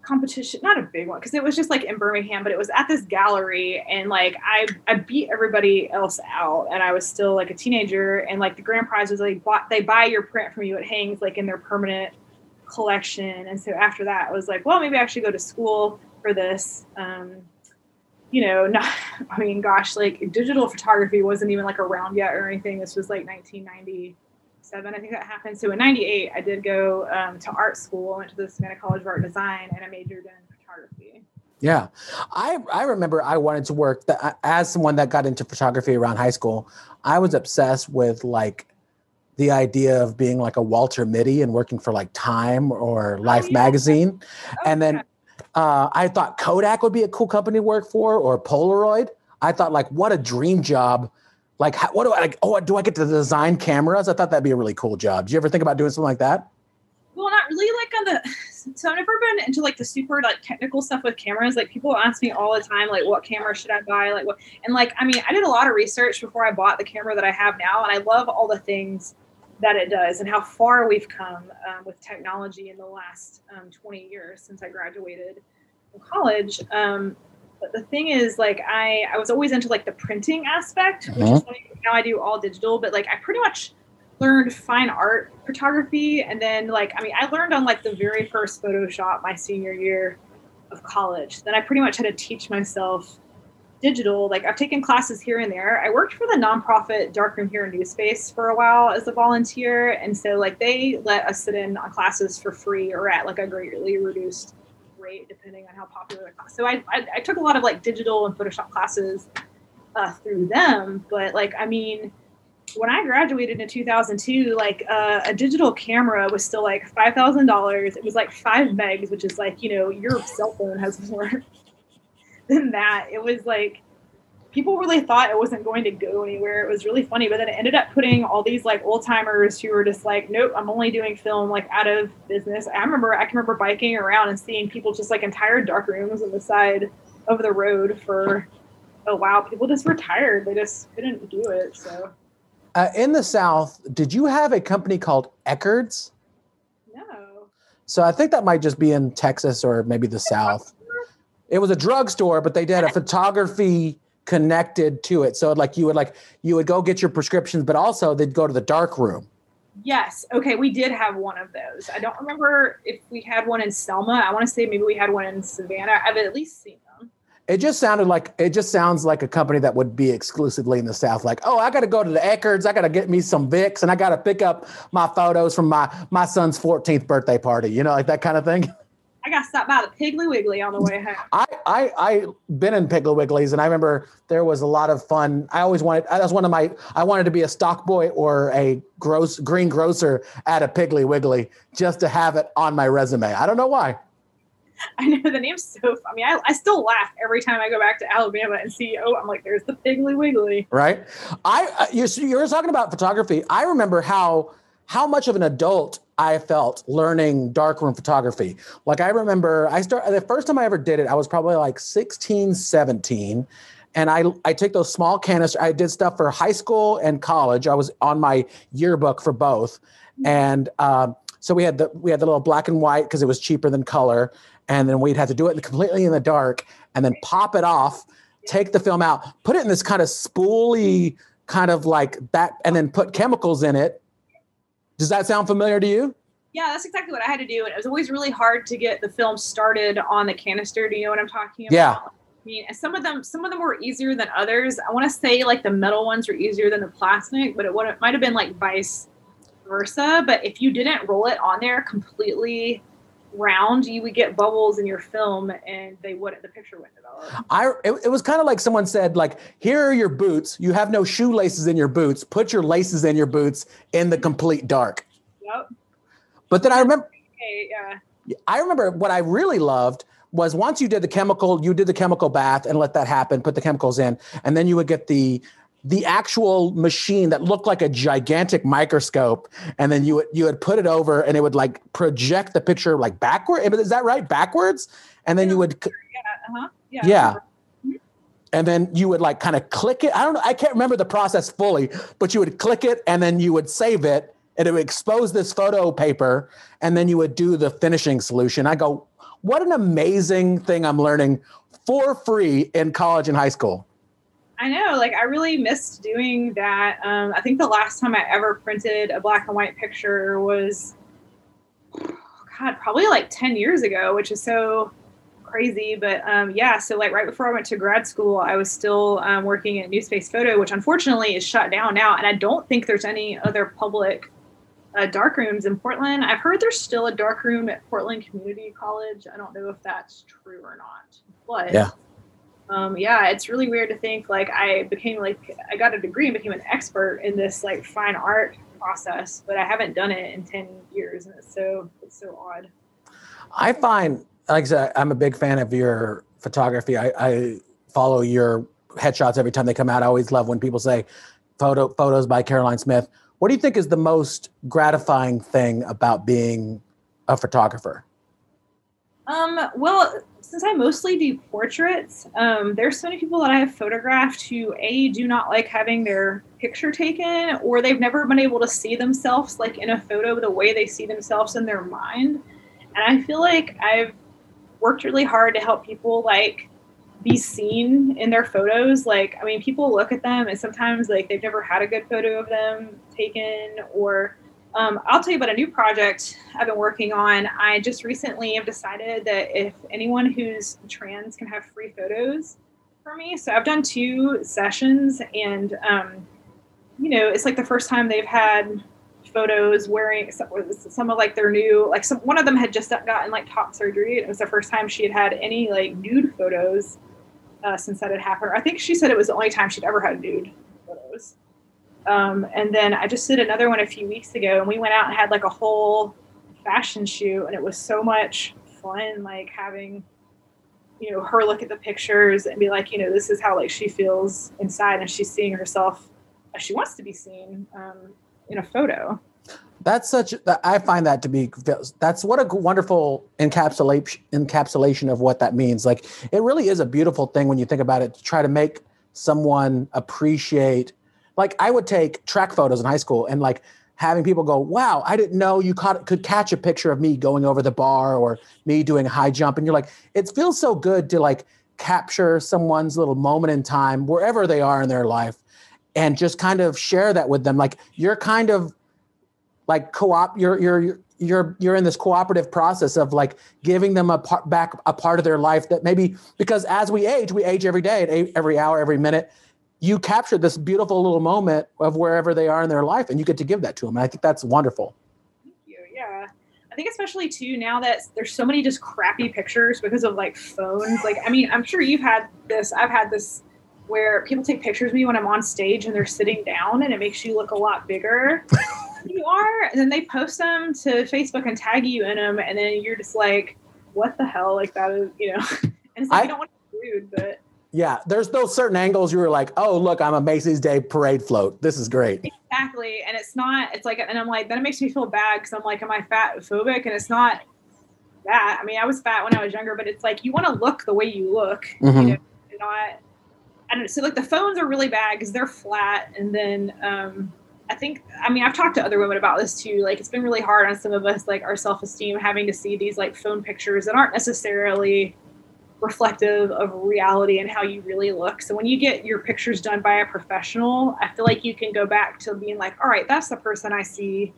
competition, not a big one, because it was just, like, in Birmingham, but it was at this gallery, and, like, I I beat everybody else out, and I was still, like, a teenager, and, like, the grand prize was, like, bought, they buy your print from you, it hangs, like, in their permanent collection. And so after that I was like, well, maybe I should go to school for this. Um, you know, not, I mean, gosh, like, digital photography wasn't even, like, around yet or anything. This was like nineteen ninety-seven, I think that happened. So in ninety-eight, I did go um, to art school. I went to the Savannah College of Art Design, and I majored in photography. Yeah. I I remember I wanted to work, the, as someone that got into photography around high school, I was obsessed with, like, the idea of being like a Walter Mitty and working for like Time or Life oh, yeah. magazine. Oh, and then uh, I thought Kodak would be a cool company to work for, or Polaroid. I thought, like, what a dream job. Like, how, what do I, like, oh, do I get to design cameras? I thought that'd be a really cool job. Do you ever think about doing something like that? Well, not really, like, on the, so I've never been into, like, the super, like, technical stuff with cameras. Like, people ask me all the time, like, what camera should I buy? Like, what, and, like, I mean, I did a lot of research before I bought the camera that I have now, and I love all the things that it does and how far we've come um, with technology in the last um, twenty years since I graduated from college. Um, But the thing is, like, I, I was always into, like, the printing aspect, which mm-hmm. is funny, now I do all digital. But, like, I pretty much learned fine art photography. And then, like, I mean, I learned on, like, the very first Photoshop my senior year of college. Then I pretty much had to teach myself digital. Like, I've taken classes here and there. I worked for the nonprofit Darkroom here in New Space for a while as a volunteer. And so, like, they let us sit in on classes for free or at, like, a greatly reduced rate, depending on how popular the class. So I, I I took a lot of, like, digital and Photoshop classes uh, through them. But, like, I mean, when I graduated in two thousand two, like, uh, a digital camera was still, like, five thousand dollars. It was, like, five megs, which is, like, you know, your cell phone has more than that. It was, like, people really thought it wasn't going to go anywhere. It was really funny. But then it ended up putting all these, like, old timers who were just like, nope, I'm only doing film, like, out of business. I remember, I can remember biking around and seeing people just, like, entire dark rooms on the side of the road for a while. People just were tired. They just couldn't do it. So uh, in the South, did you have a company called Eckerd's? No. So I think that might just be in Texas or maybe the South. It was a drugstore, but they did a photography connected to it. So, like, you would, like, you would go get your prescriptions, but also they'd go to the dark room. Yes. Okay. We did have one of those. I don't remember if we had one in Selma. I want to say maybe we had one in Savannah. I've at least seen them. It just sounded like, it just sounds like a company that would be exclusively in the South. Like, oh, I got to go to the Eckerd's. I got to get me some Vicks, and I got to pick up my photos from my, my son's fourteenth birthday party, you know, like that kind of thing. I got stopped by the Piggly Wiggly on the way home. I I I been in Piggly Wigglies, and I remember there was a lot of fun. I always wanted. That was one of my. I wanted to be a stock boy or a gross green grocer at a Piggly Wiggly just to have it on my resume. I don't know why. I know the name's so. I mean, I, I still laugh every time I go back to Alabama and see. Oh, I'm like, there's the Piggly Wiggly. Right. I you you were talking about photography. I remember how how much of an adult I felt learning darkroom photography. Like, I remember I started, the first time I ever did it, I was probably like sixteen, seventeen. And I, I took those small canisters. I did stuff for high school and college. I was on my yearbook for both. And um, so we had the, we had the little black and white because it was cheaper than color. And then we'd have to do it completely in the dark and then pop it off, take the film out, put it in this kind of spooly kind of like that, and then put chemicals in it. Does that sound familiar to you? Yeah, that's exactly what I had to do. And it was always really hard to get the film started on the canister. Do you know what I'm talking about? Yeah. I mean, and some of them, some of them were easier than others. I want to say, like, the metal ones were easier than the plastic, but it would it might have been like vice versa. But if you didn't roll it on there completely round, you would get bubbles in your film, and they wouldn't. The picture wouldn't develop. I. It, it was kind of like someone said, like, "Here are your boots. You have no shoelaces in your boots. Put your laces in your boots in the complete dark." Yep. But then I remember. Okay, yeah. I remember what I really loved was once you did the chemical, you did the chemical bath and let that happen. Put the chemicals in, and then you would get the the actual machine that looked like a gigantic microscope. And then you would, you would put it over and it would, like, project the picture, like, backward. Is that right? Backwards. And then you would, yeah. Uh-huh. Yeah. yeah. And then you would, like, kind of click it. I don't know. I can't remember the process fully, but you would click it and then you would save it and it would expose this photo paper. And then you would do the finishing solution. I go, what an amazing thing I'm learning for free in college and high school. I know, like, I really missed doing that. Um, I think the last time I ever printed a black and white picture was, oh God, probably like ten years ago, which is so crazy. But um, yeah, so, like, right before I went to grad school, I was still um, working at New Space Photo, which unfortunately is shut down now. And I don't think there's any other public uh, darkrooms in Portland. I've heard there's still a darkroom at Portland Community College. I don't know if that's true or not, but yeah. Um, yeah, it's really weird to think, like, I became like I got a degree and became an expert in this, like, fine art process, but I haven't done it in ten years. And it's so, it's so odd. I find, like I said, I'm a big fan of your photography. I, I follow your headshots every time they come out. I always love when people say photo photos by Caroline Smith. What do you think is the most gratifying thing about being a photographer? Um, well, since I mostly do portraits, um, there's so many people that I have photographed who A, do not like having their picture taken, or they've never been able to see themselves like in a photo the way they see themselves in their mind. And I feel like I've worked really hard to help people like be seen in their photos. Like, I mean, people look at them and sometimes like they've never had a good photo of them taken. Or Um, I'll tell you about a new project I've been working on. I just recently have decided that if anyone who's trans can have free photos for me. So I've done two sessions and, um, you know, it's like the first time they've had photos wearing some, some of like their new, like some, one of them had just gotten like top surgery. It was the first time she had had any like nude photos uh, since that had happened. I think she said it was the only time she'd ever had nude photos. Um, and then I just did another one a few weeks ago, and we went out and had like a whole fashion shoot, and it was so much fun, like having, you know, her look at the pictures and be like, you know, this is how like she feels inside, and she's seeing herself as she wants to be seen um, in a photo. That's such, I find that to be, that's what a wonderful encapsulation encapsulation of what that means. Like, it really is a beautiful thing when you think about it, to try to make someone appreciate. Like, I would take track photos in high school and like having people go, wow, I didn't know you caught, could catch a picture of me going over the bar or me doing a high jump. And you're like, it feels so good to like capture someone's little moment in time, wherever they are in their life, and just kind of share that with them. Like, you're kind of like co-op, you're, you're, you're, you're in this cooperative process of like giving them a part, back a part of their life that maybe, because as we age, we age every day, every hour, every minute. You capture this beautiful little moment of wherever they are in their life, and you get to give that to them. And I think that's wonderful. Thank you. Yeah. I think especially too, now that there's so many just crappy pictures because of like phones. Like, I mean, I'm sure you've had this, I've had this where people take pictures of me when I'm on stage and they're sitting down, and it makes you look a lot bigger than you are. And then they post them to Facebook and tag you in them. And then you're just like, what the hell? Like, that is, you know, and it's like, I, you don't want to be rude, but. Yeah, there's those certain angles you were like, oh, look, I'm a Macy's Day Parade float. This is great. Exactly. And it's not, it's like, and I'm like, then it makes me feel bad because I'm like, am I fat phobic? And it's not that. I mean, I was fat when I was younger, but it's like, you want to look the way you look. Mm-hmm. You know, not, I don't know. So like the phones are really bad because they're flat. And then um, I think, I mean, I've talked to other women about this too. Like, it's been really hard on some of us, like our self-esteem, having to see these like phone pictures that aren't necessarily reflective of reality and how you really look. So when you get your pictures done by a professional, I feel like you can go back to being like, all right, that's the person I see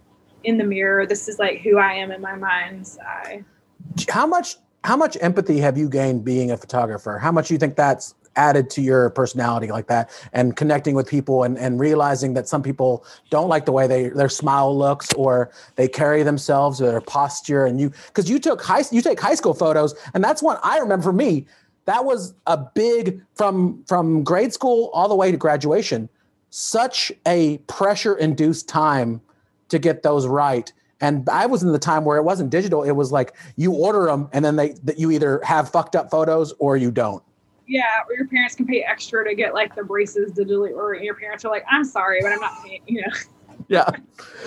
in the mirror. This is like who I am in my mind's eye. How much, how much empathy have you gained being a photographer? How much do you think that's added to your personality like that, and connecting with people and, and realizing that some people don't like the way they, their smile looks, or they carry themselves, or their posture? And you, cause you took high, you take high school photos. And that's one I remember for me, that was a big, from, from grade school all the way to graduation, such a pressure induced time to get those right. And I was in the time where it wasn't digital. It was like you order them and then they, that you either have fucked up photos or you don't. Yeah, or your parents can pay extra to get like the braces to delete, or your parents are like, I'm sorry, but I'm not paying, you know. Yeah.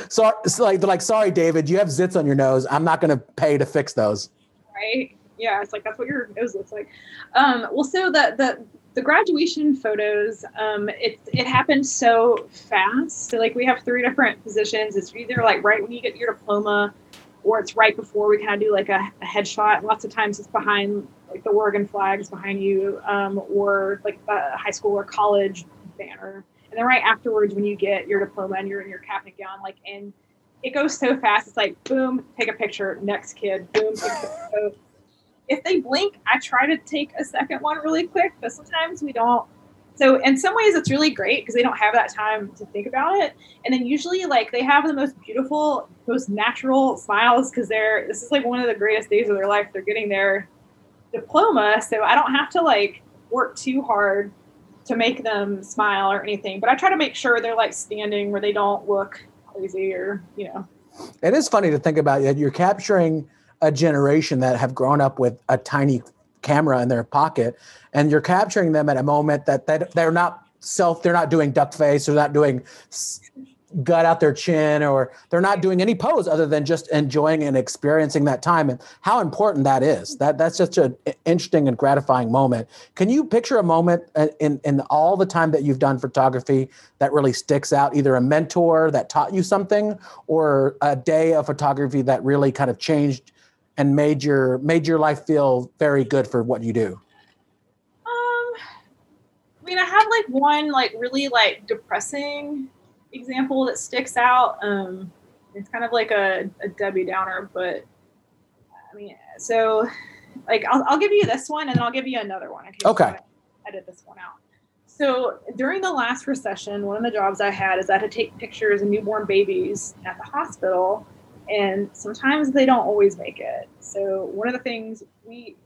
So it's like, they're like, sorry, David, you have zits on your nose. I'm not going to pay to fix those. Right. Yeah. It's like, that's what your nose looks like. Um, well, so the, the, the graduation photos, um, it, it happened so fast. So like we have three different positions. It's either like right when you get your diploma, or it's right before. We kind of do like a, a headshot. Lots of times it's behind like the Oregon flags behind you, um, or like the high school or college banner. And then right afterwards, when you get your diploma and you're in your cap and gown, like, and it goes so fast. It's like, boom, take a picture, next kid, boom. So if they blink, I try to take a second one really quick, but sometimes we don't. So in some ways it's really great because they don't have that time to think about it. And then usually like they have the most beautiful, most natural smiles because they're, this is like one of the greatest days of their life. They're getting their diploma. So I don't have to like work too hard to make them smile or anything, but I try to make sure they're like standing where they don't look crazy or, you know. It is funny to think about that you're capturing a generation that have grown up with a tiny camera in their pocket, and you're capturing them at a moment that they're not self, they're not doing duck face, they're not doing gut out their chin, or they're not doing any pose other than just enjoying and experiencing that time, and how important that is. That that's such an interesting and gratifying moment. Can you picture a moment in, in all the time that you've done photography that really sticks out, either a mentor that taught you something or a day of photography that really kind of changed and made your, made your life feel very good for what you do? Um, I mean, I have like one like really like depressing example that sticks out. Um, it's kind of like a, a Debbie Downer, but I mean, so like, I'll, I'll give you this one and then I'll give you another one. Okay. Edit this one out. So during the last recession, one of the jobs I had is I had to take pictures of newborn babies at the hospital, and sometimes they don't always make it. So one of the things we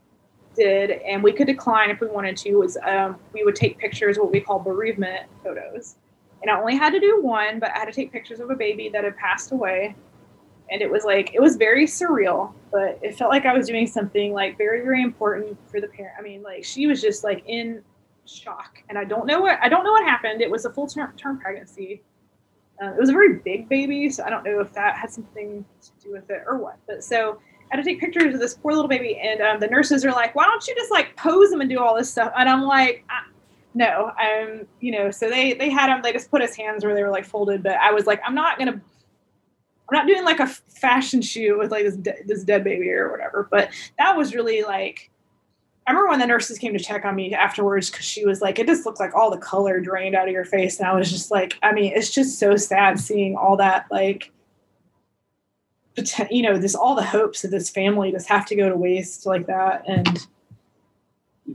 did, and we could decline if we wanted to, was um, we would take pictures, what we call bereavement photos. And I only had to do one, but I had to take pictures of a baby that had passed away. And it was like, it was very surreal, but it felt like I was doing something like very, very important for the parent. I mean, like she was just like in shock, and I don't know what, I don't know what happened. It was a full term, term pregnancy. Uh, it was a very big baby, so I don't know if that had something to do with it or what. But so I had to take pictures of this poor little baby, and um, the nurses are like, why don't you just like pose him and do all this stuff? And I'm like, I, no, I'm, you know, so they, they had him, they just put his hands where they were like folded. But I was like, I'm not going to, I'm not doing like a fashion shoot with like this, de- this dead baby or whatever. But that was really like, I remember when the nurses came to check on me afterwards, because she was like, it just looked like all the color drained out of your face. And I was just like, I mean, it's just so sad seeing all that, like, you know, this, all the hopes of this family just have to go to waste like that. And,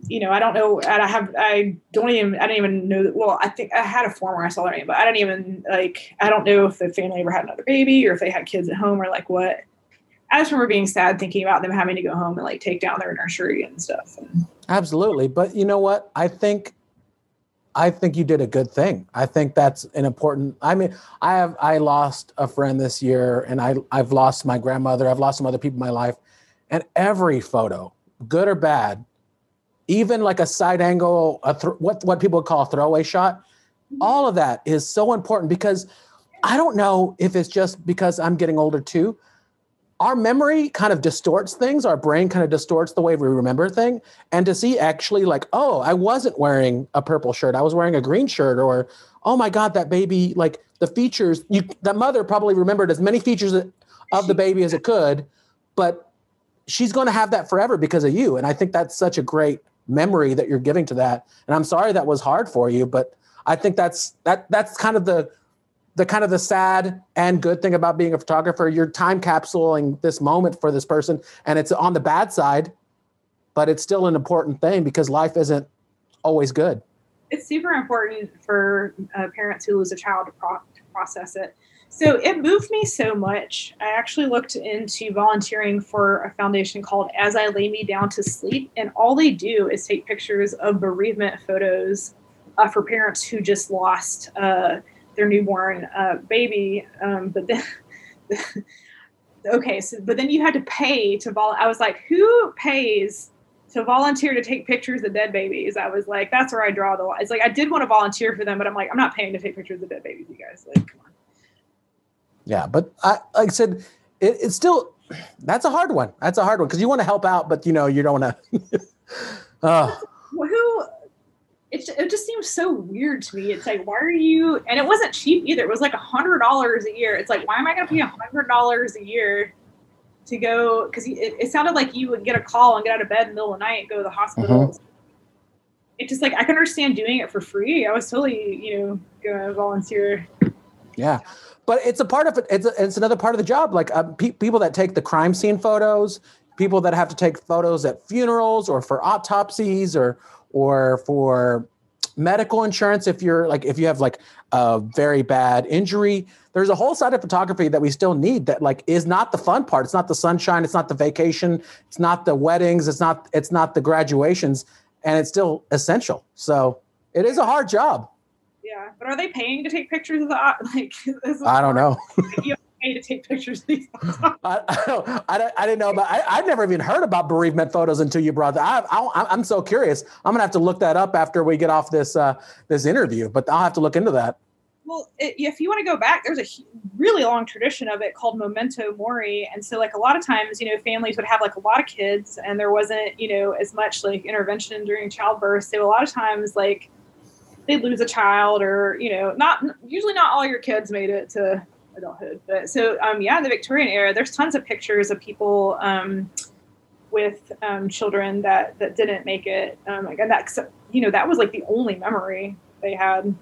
you know, I don't know. I have, I don't even, I don't even know that. Well, I think I had a form where I saw their name, but I don't even like, I don't know if the family ever had another baby or if they had kids at home or like what. I just remember being sad thinking about them having to go home and like take down their nursery and stuff. Absolutely. But you know what? I think, I think you did a good thing. I think that's an important, I mean, I have, I lost a friend this year, and I, I've lost my grandmother. I've lost some other people in my life, and every photo, good or bad, even like a side angle, a th- what, what people would call a throwaway shot, all of that is so important, because I don't know if it's just because I'm getting older too. Our memory kind of distorts things. Our brain kind of distorts the way we remember things. And to see actually like, oh, I wasn't wearing a purple shirt, I was wearing a green shirt, or, oh my God, that baby, like the features, you, the mother probably remembered as many features of the baby as it could, but she's going to have that forever because of you. And I think that's such a great memory that you're giving to that. And I'm sorry that was hard for you, but I think that's, that, that's kind of the, the kind of the sad and good thing about being a photographer. You're time capsuling this moment for this person, and it's on the bad side, but it's still an important thing because life isn't always good. It's super important for uh, parents who lose a child to, pro- to process it. So it moved me so much. I actually looked into volunteering for a foundation called As I Lay Me Down to Sleep. And all they do is take pictures of bereavement photos uh, for parents who just lost uh their newborn uh, baby. Um, but then, okay. So, but then you had to pay to volunteer. I was like, who pays to volunteer to take pictures of dead babies? I was like, that's where I draw the line. It's like, I did want to volunteer for them, but I'm like, I'm not paying to take pictures of dead babies, you guys. Like, come on. Yeah. But I, like I said, it, it's still, that's a hard one. That's a hard one. Cause you want to help out, but you know, you don't want to, oh. Who, It, it just seems so weird to me. It's like, why are you, and it wasn't cheap either. It was like a hundred dollars a year. It's like, why am I going to pay a hundred dollars a year to go? Cause it, it sounded like you would get a call and get out of bed in the middle of the night and go to the hospital. Mm-hmm. It's just like, I can understand doing it for free. I was totally, you know, going to volunteer. Yeah. But it's a part of it. It's a, it's another part of the job. Like uh, pe- people that take the crime scene photos, people that have to take photos at funerals or for autopsies or, or for medical insurance, if you're like, if you have like a very bad injury, there's a whole side of photography that we still need that like is not the fun part. It's not the sunshine. It's not the vacation. It's not the weddings. It's not, it's not the graduations, and it's still essential. So it is a hard job. Yeah. Yeah, but are they paying to take pictures of the like? This I don't know. You have to pay to take pictures of these. I, I don't. I, I didn't know about. I, I've never even heard about bereavement photos until you brought that. I, I, I'm so curious. I'm gonna have to look that up after we get off this uh, this interview. But I'll have to look into that. Well, it, if you want to go back, there's a really long tradition of it called Memento Mori. And so like a lot of times, you know, families would have like a lot of kids and there wasn't, you know, as much like intervention during childbirth. So a lot of times like they lose a child or, you know, not usually not all your kids made it to adulthood. But so, um, yeah, in the Victorian era, there's tons of pictures of people um, with um, children that, that didn't make it. Um, and that, you know, that was like the only memory they had.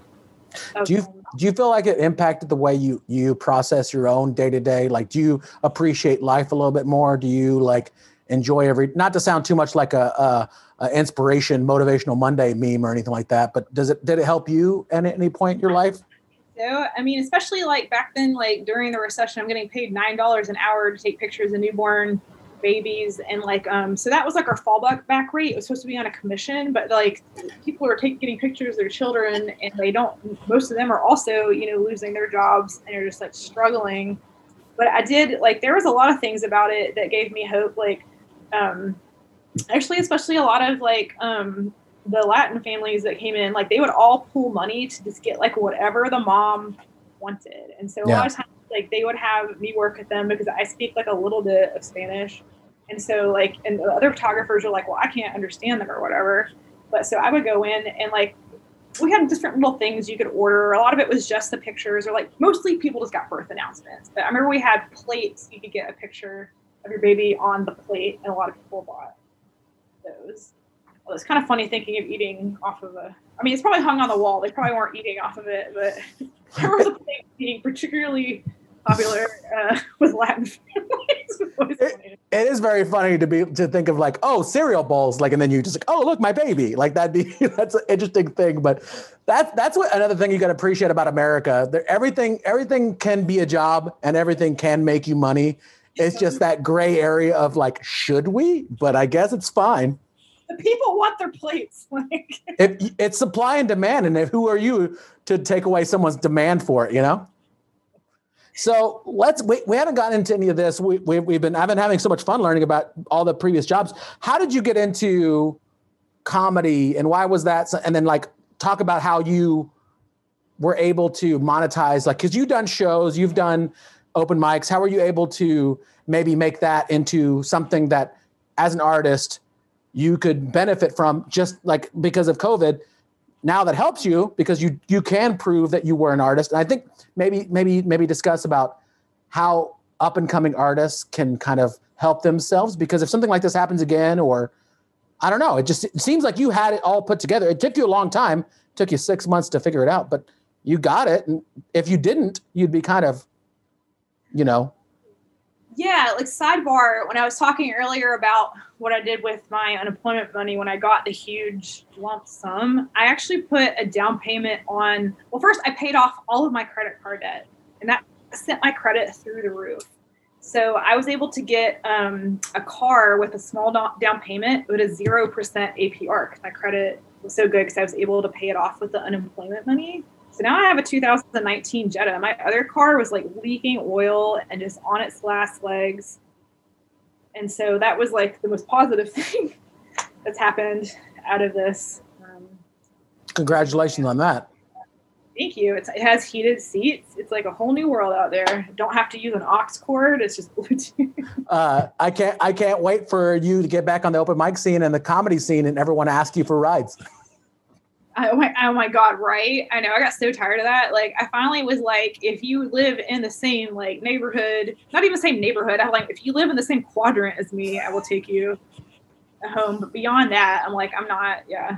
Do you do you feel like it impacted the way you, you process your own day to day? Like, do you appreciate life a little bit more? Do you like enjoy every? Not to sound too much like a, a, a inspiration, motivational Monday meme or anything like that, but does it did it help you at any point in your life? So, I mean, especially like back then, like during the recession, I'm getting paid nine dollars an hour to take pictures of newborn babies, and like um so that was like our fallback back rate. It was supposed to be on a commission, but like people are taking getting pictures of their children, and they don't most of them are also, you know, losing their jobs and are just like struggling. But I did like there was a lot of things about it that gave me hope, like um actually especially a lot of like um the Latin families that came in, like they would all pool money to just get like whatever the mom wanted. And so yeah. a lot of times like they would have me work with them because I speak like a little bit of Spanish. And so like, and the other photographers are like, well, I can't understand them or whatever. But so I would go in and like, we had different little things you could order. A lot of it was just the pictures or like mostly people just got birth announcements. But I remember we had plates. You could get a picture of your baby on the plate. And a lot of people bought those. Well, it's kind of funny thinking of eating off of a, I mean, it's probably hung on the wall. They probably weren't eating off of it, but there was a plate eating particularly popular uh, with Latin families. It, it is very funny to be to think of like, oh, cereal bowls, like, and then you just like, oh, look, my baby, like that'd be that's an interesting thing. But that's that's what another thing you got to appreciate about America. There, everything everything can be a job, and everything can make you money. It's just that gray area of like, should we? But I guess it's fine. The people want their plates. Like it, it's supply and demand, and if, who are you to take away someone's demand for it? You know. So let's, we, we haven't gotten into any of this. We, we, we've been, I've been having so much fun learning about all the previous jobs. How did you get into comedy and why was that? So, and then like, talk about how you were able to monetize, like, cause you've done shows, you've done open mics. How were you able to maybe make that into something that as an artist you could benefit from just like, because of COVID now that helps you because you, you can prove that you were an artist. And I think maybe, maybe, maybe discuss about how up and coming artists can kind of help themselves, because if something like this happens again, or I don't know, it just it seems like you had it all put together. It took you a long time, it took you six months to figure it out, but you got it. And if you didn't, you'd be kind of, you know. Yeah. Like sidebar, when I was talking earlier about what I did with my unemployment money, when I got the huge lump sum, I actually put a down payment on, well, first I paid off all of my credit card debt, and that sent my credit through the roof. So I was able to get um, a car with a small down payment with a zero percent A P R because my credit was so good because I was able to pay it off with the unemployment money. So now I have a two thousand nineteen Jetta. My other car was like leaking oil and just on its last legs. And so that was like the most positive thing that's happened out of this. Um, Congratulations on that. Thank you. It's, it has heated seats. It's like a whole new world out there. Don't have to use an aux cord. It's just Bluetooth. Uh, I can't, I can't wait for you to get back on the open mic scene and the comedy scene and everyone ask you for rides. Oh my, oh my God, right? I know. I got so tired of that. Like, I finally was like, if you live in the same, like, neighborhood, not even the same neighborhood, I'm like, if you live in the same quadrant as me, I will take you home. But beyond that, I'm like, I'm not, yeah.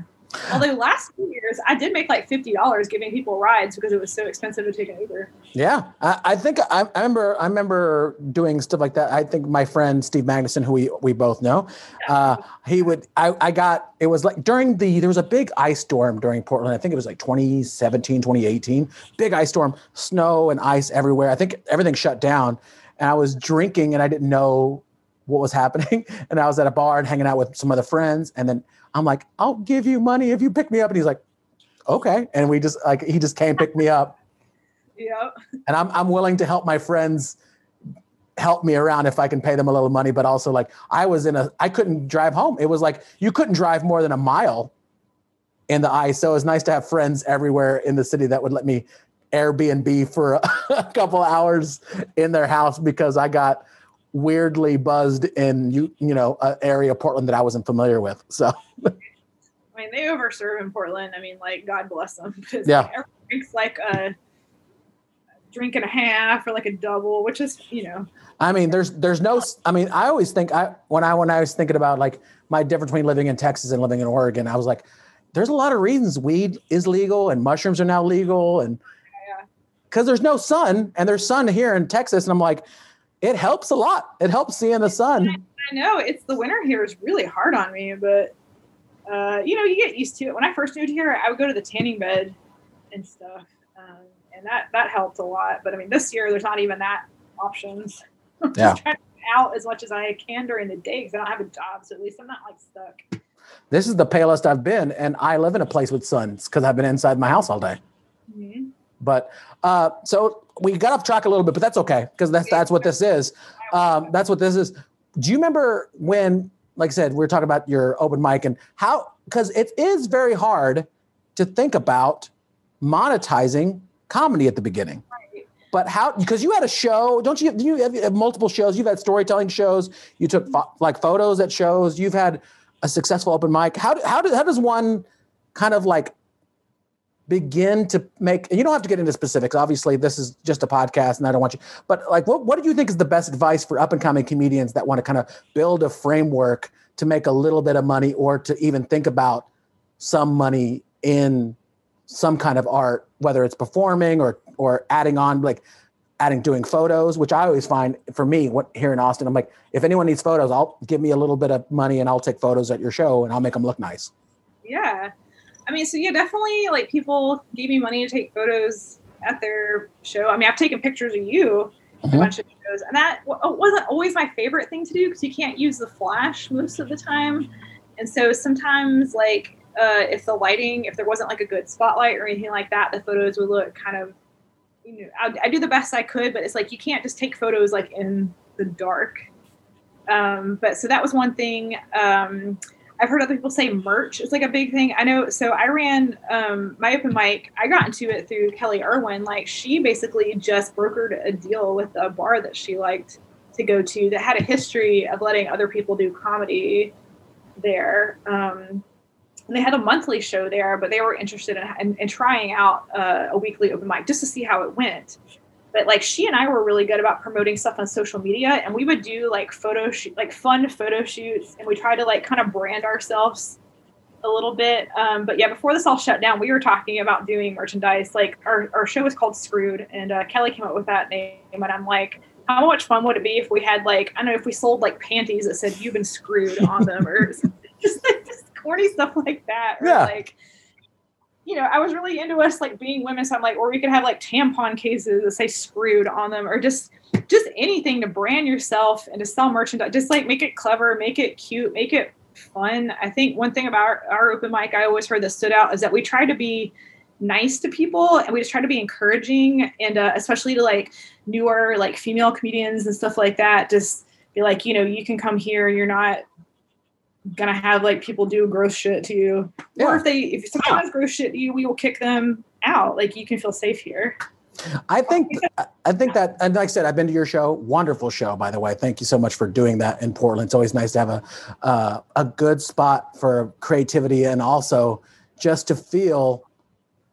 Although last few years, I did make like fifty dollars giving people rides because it was so expensive to take an Uber. Yeah. I, I think I, I remember I remember doing stuff like that. I think my friend, Steve Magnuson, who we, we both know, uh, he would, I, I got, it was like during the, there was a big ice storm during Portland. I think it was like twenty seventeen, twenty eighteen, big ice storm, snow and ice everywhere. I think everything shut down and I was drinking and I didn't know what was happening. And I was at a bar and hanging out with some other friends. And then I'm like, I'll give you money if you pick me up. And he's like, okay. And we just like, he just came pick me up. Yeah. And I'm I'm willing to help my friends help me around if I can pay them a little money. But also like I was in a, I couldn't drive home. It was like, you couldn't drive more than a mile in the ice. So it was nice to have friends everywhere in the city that would let me Airbnb for a couple hours in their house because I got weirdly buzzed in, you you know, an area of Portland that I wasn't familiar with. So, I mean, they overserve in Portland. I mean, like, God bless them. Yeah. Like, everyone drinks like a drink and a half or like a double, which is, you know. I mean, there's there's no, I mean, I always think, I when I when I was thinking about like my difference between living in Texas and living in Oregon, I was like, there's a lot of reasons weed is legal and mushrooms are now legal and because there's no sun and there's sun here in Texas. And I'm like, it helps a lot. It helps seeing the sun. I know it's the winter here is really hard on me, but uh, you know, you get used to it. When I first moved here, I would go to the tanning bed and stuff. Um, and that, that helped a lot. But I mean, this year there's not even that options. I'm yeah. just trying to get out as much as I can during the day because I don't have a job. So at least I'm not like stuck. This is the palest I've been. And I live in a place with sun because I've been inside my house all day. Mm-hmm. But uh, so we got off track a little bit, but that's okay. Cause that's, that's what this is. Um, that's what this is. Do you remember when, like I said, we were talking about your open mic and how, cause it is very hard to think about monetizing comedy at the beginning, right. But how, cause you had a show, don't you, you have, you have multiple shows, you've had storytelling shows, you took fo- like photos at shows, you've had a successful open mic. How, do, how, do, how does one kind of like, begin to make, and you don't have to get into specifics. Obviously, this is just a podcast and I don't want you, but like, what, what do you think is the best advice for up and coming comedians that want to kind of build a framework to make a little bit of money or to even think about some money in some kind of art, whether it's performing or, or adding on, like adding, doing photos, which I always find for me what here in Austin, I'm like, if anyone needs photos, I'll give me a little bit of money and I'll take photos at your show and I'll make them look nice. Yeah. I mean, so yeah, definitely like people gave me money to take photos at their show. I mean, I've taken pictures of you mm-hmm. a bunch of shows and that w- wasn't always my favorite thing to do because you can't use the flash most of the time. And so sometimes like uh, if the lighting, if there wasn't like a good spotlight or anything like that, the photos would look kind of, you know, I, I do the best I could, but it's like, you can't just take photos like in the dark. Um, but so that was one thing. Um, I've heard other people say merch is like a big thing. I know. So I ran um, my open mic. I got into it through Kelly Irwin. Like she basically just brokered a deal with a bar that she liked to go to that had a history of letting other people do comedy there. Um, and they had a monthly show there, but they were interested in, in, in trying out uh, a weekly open mic just to see how it went. But like she and I were really good about promoting stuff on social media and we would do like photo shoot, like fun photo shoots. And we tried to like kind of brand ourselves a little bit. Um, but yeah, before this all shut down, we were talking about doing merchandise. Like our, our show was called Screwed and uh, Kelly came up with that name. And I'm like, how much fun would it be if we had like, I don't know, if we sold like panties that said you've been screwed on them or just like just corny stuff like that. Or yeah. like, you know, I was really into us like being women. So I'm like, or we could have like tampon cases that say screwed on them or just, just anything to brand yourself and to sell merchandise, just like make it clever, make it cute, make it fun. I think one thing about our, our open mic, I always heard that stood out is that we try to be nice to people and we just try to be encouraging and uh, especially to like newer, like female comedians and stuff like that. Just be like, you know, you can come here. You're not gonna have like people do gross shit to you, yeah. or if they if someone does gross shit to you, we will kick them out. Like you can feel safe here. I think I think that, and like I said, I've been to your show, wonderful show by the way. Thank you so much for doing that in Portland. It's always nice to have a uh, a good spot for creativity and also just to feel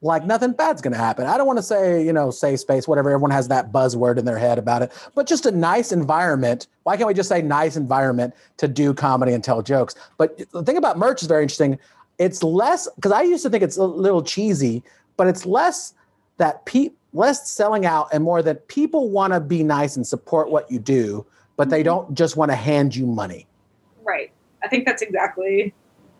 like nothing bad's gonna happen. I don't want to say you know safe space, whatever. Everyone has that buzzword in their head about it, but just a nice environment. Why can't we just say nice environment to do comedy and tell jokes? But the thing about merch is very interesting. It's less because I used to think it's a little cheesy, but it's less that pe- less selling out and more that people want to be nice and support what you do, but mm-hmm. they don't just want to hand you money. Right. I think that's exactly.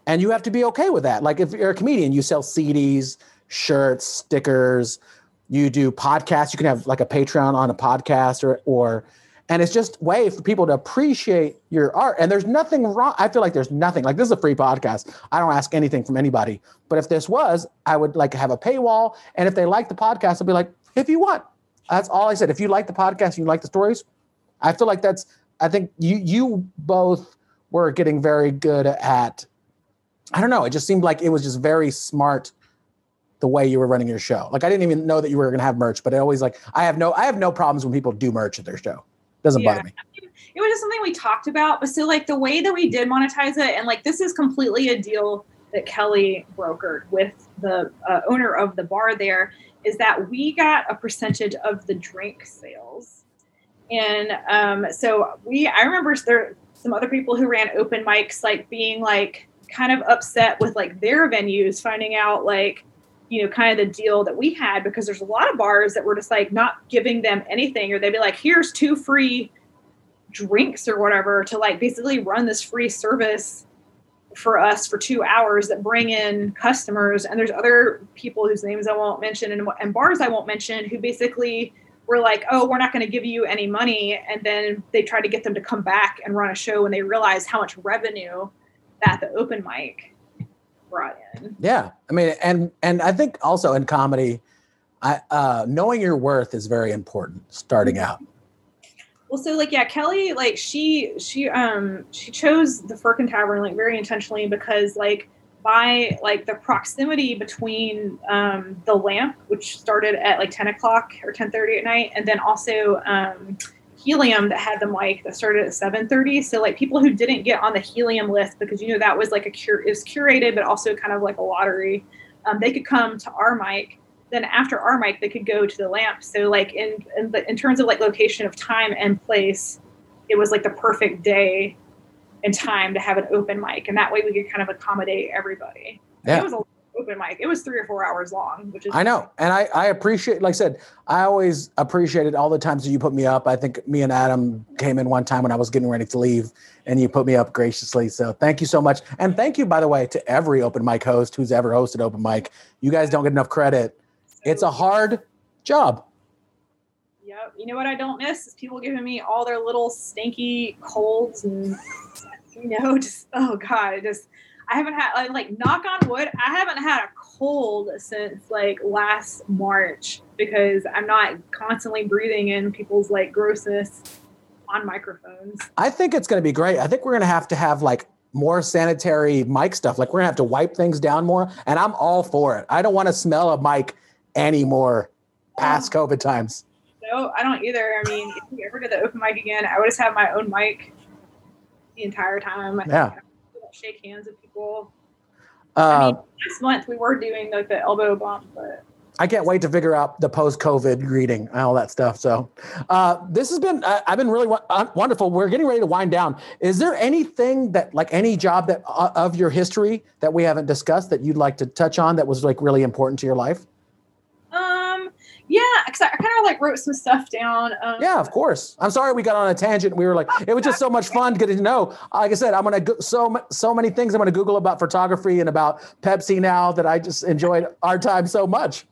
And you have to be okay with that. Like if you're a comedian, you sell C Ds. Shirts, stickers, you do podcasts. You can have like a Patreon on a podcast or, or, And it's just a way for people to appreciate your art. And there's nothing wrong. I feel like there's nothing. Like, this is a free podcast. I don't ask anything from anybody. But if this was, I would like have a paywall. And if they like the podcast, I'll be like, if you want. That's all I said. If you like the podcast, you like the stories. I feel like that's, I think you you both were getting very good at, I don't know. It just seemed like it was just very smart the way you were running your show. Like, I didn't even know that you were going to have merch, but I always like, I have no, I have no problems when people do merch at their show. Doesn't yeah. bother me. It was just something we talked about. But so like the way that we did monetize it, and like, this is completely a deal that Kelly brokered with the uh, owner of the bar there, is that we got a percentage of the drink sales. And um, so we, I remember there some other people who ran open mics, like being like kind of upset with like their venues, finding out like, you know, kind of the deal that we had, because there's a lot of bars that were just like not giving them anything, or they'd be like, here's two free drinks or whatever to like basically run this free service for us for two hours that bring in customers. And there's other people whose names I won't mention and, and bars I won't mention who basically were like, oh, we're not going to give you any money. And then they try to get them to come back and run a show when they realize how much revenue that the open mic brought in. Yeah. I mean, and, and I think also in comedy, I, uh, knowing your worth is very important starting mm-hmm. out. Well, so like, yeah, Kelly, like she, she, um, she chose the Firkin Tavern like very intentionally, because like by like the proximity between, um, the Lamp, which started at like ten o'clock or ten thirty at night. And then also, um, Helium that had the mic that started at seven thirty. So like people who didn't get on the Helium list, because, you know, that was like a cure, it was curated, but also kind of like a lottery. Um, they could come to our mic. Then after our mic, they could go to the Lamp. So like in, in, the, in terms of like location of time and place, it was like the perfect day and time to have an open mic. And that way we could kind of accommodate everybody. Yeah. It was a open mic. It was three or four hours long, which is I know. And I, I appreciate, like I said, I always appreciated all the times that you put me up. I think me and Adam came in one time when I was getting ready to leave, and you put me up graciously. So thank you so much. And thank you, by the way, to every open mic host who's ever hosted open mic. You guys don't get enough credit. It's a hard job. Yep. You know what I don't miss is people giving me all their little stinky colds and, you know, just, oh God, it just, I haven't had, like, knock on wood, I haven't had a cold since, like, last March, because I'm not constantly breathing in people's, like, grossness on microphones. I think it's going to be great. I think we're going to have to have, like, more sanitary mic stuff. Like, we're going to have to wipe things down more, and I'm all for it. I don't want to smell a mic anymore past um, COVID times. No, I don't either. I mean, if we ever did the open mic again, I would just have my own mic the entire time. I yeah. Think shake hands with people. Uh, I mean, last month we were doing like the elbow bump, but I can't wait to figure out the post-COVID greeting and all that stuff. So uh, this has been, uh, I've been really w- uh, wonderful. We're getting ready to wind down. Is there anything that like any job that uh, of your history that we haven't discussed that you'd like to touch on that was like really important to your life? Um, yeah, because I, I kind of like wrote some stuff down. Um, yeah, of course. I'm sorry we got on a tangent. We were like, it was just so much fun getting to know. Like I said, I'm going to go- so so many things I'm going to Google about photography and about Pepsi now that I just enjoyed our time so much.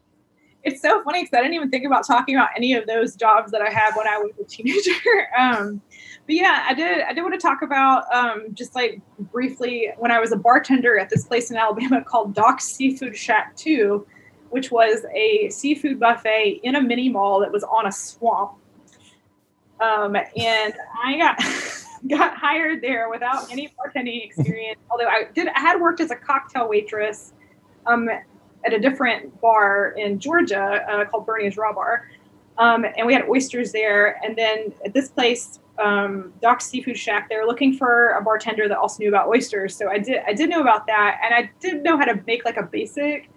It's so funny because I didn't even think about talking about any of those jobs that I had when I was a teenager. um, but yeah, I did. I did want to talk about um, just like briefly when I was a bartender at this place in Alabama called Doc's Seafood Shack two, which was a seafood buffet in a mini mall that was on a swamp. Um, and I got got hired there without any bartending experience, although I did I had worked as a cocktail waitress um, at a different bar in Georgia uh, called Bernie's Raw Bar. Um, and we had oysters there. And then at this place, um, Doc's Seafood Shack, they were looking for a bartender that also knew about oysters. So I did I did know about that. And I did know how to make like a basic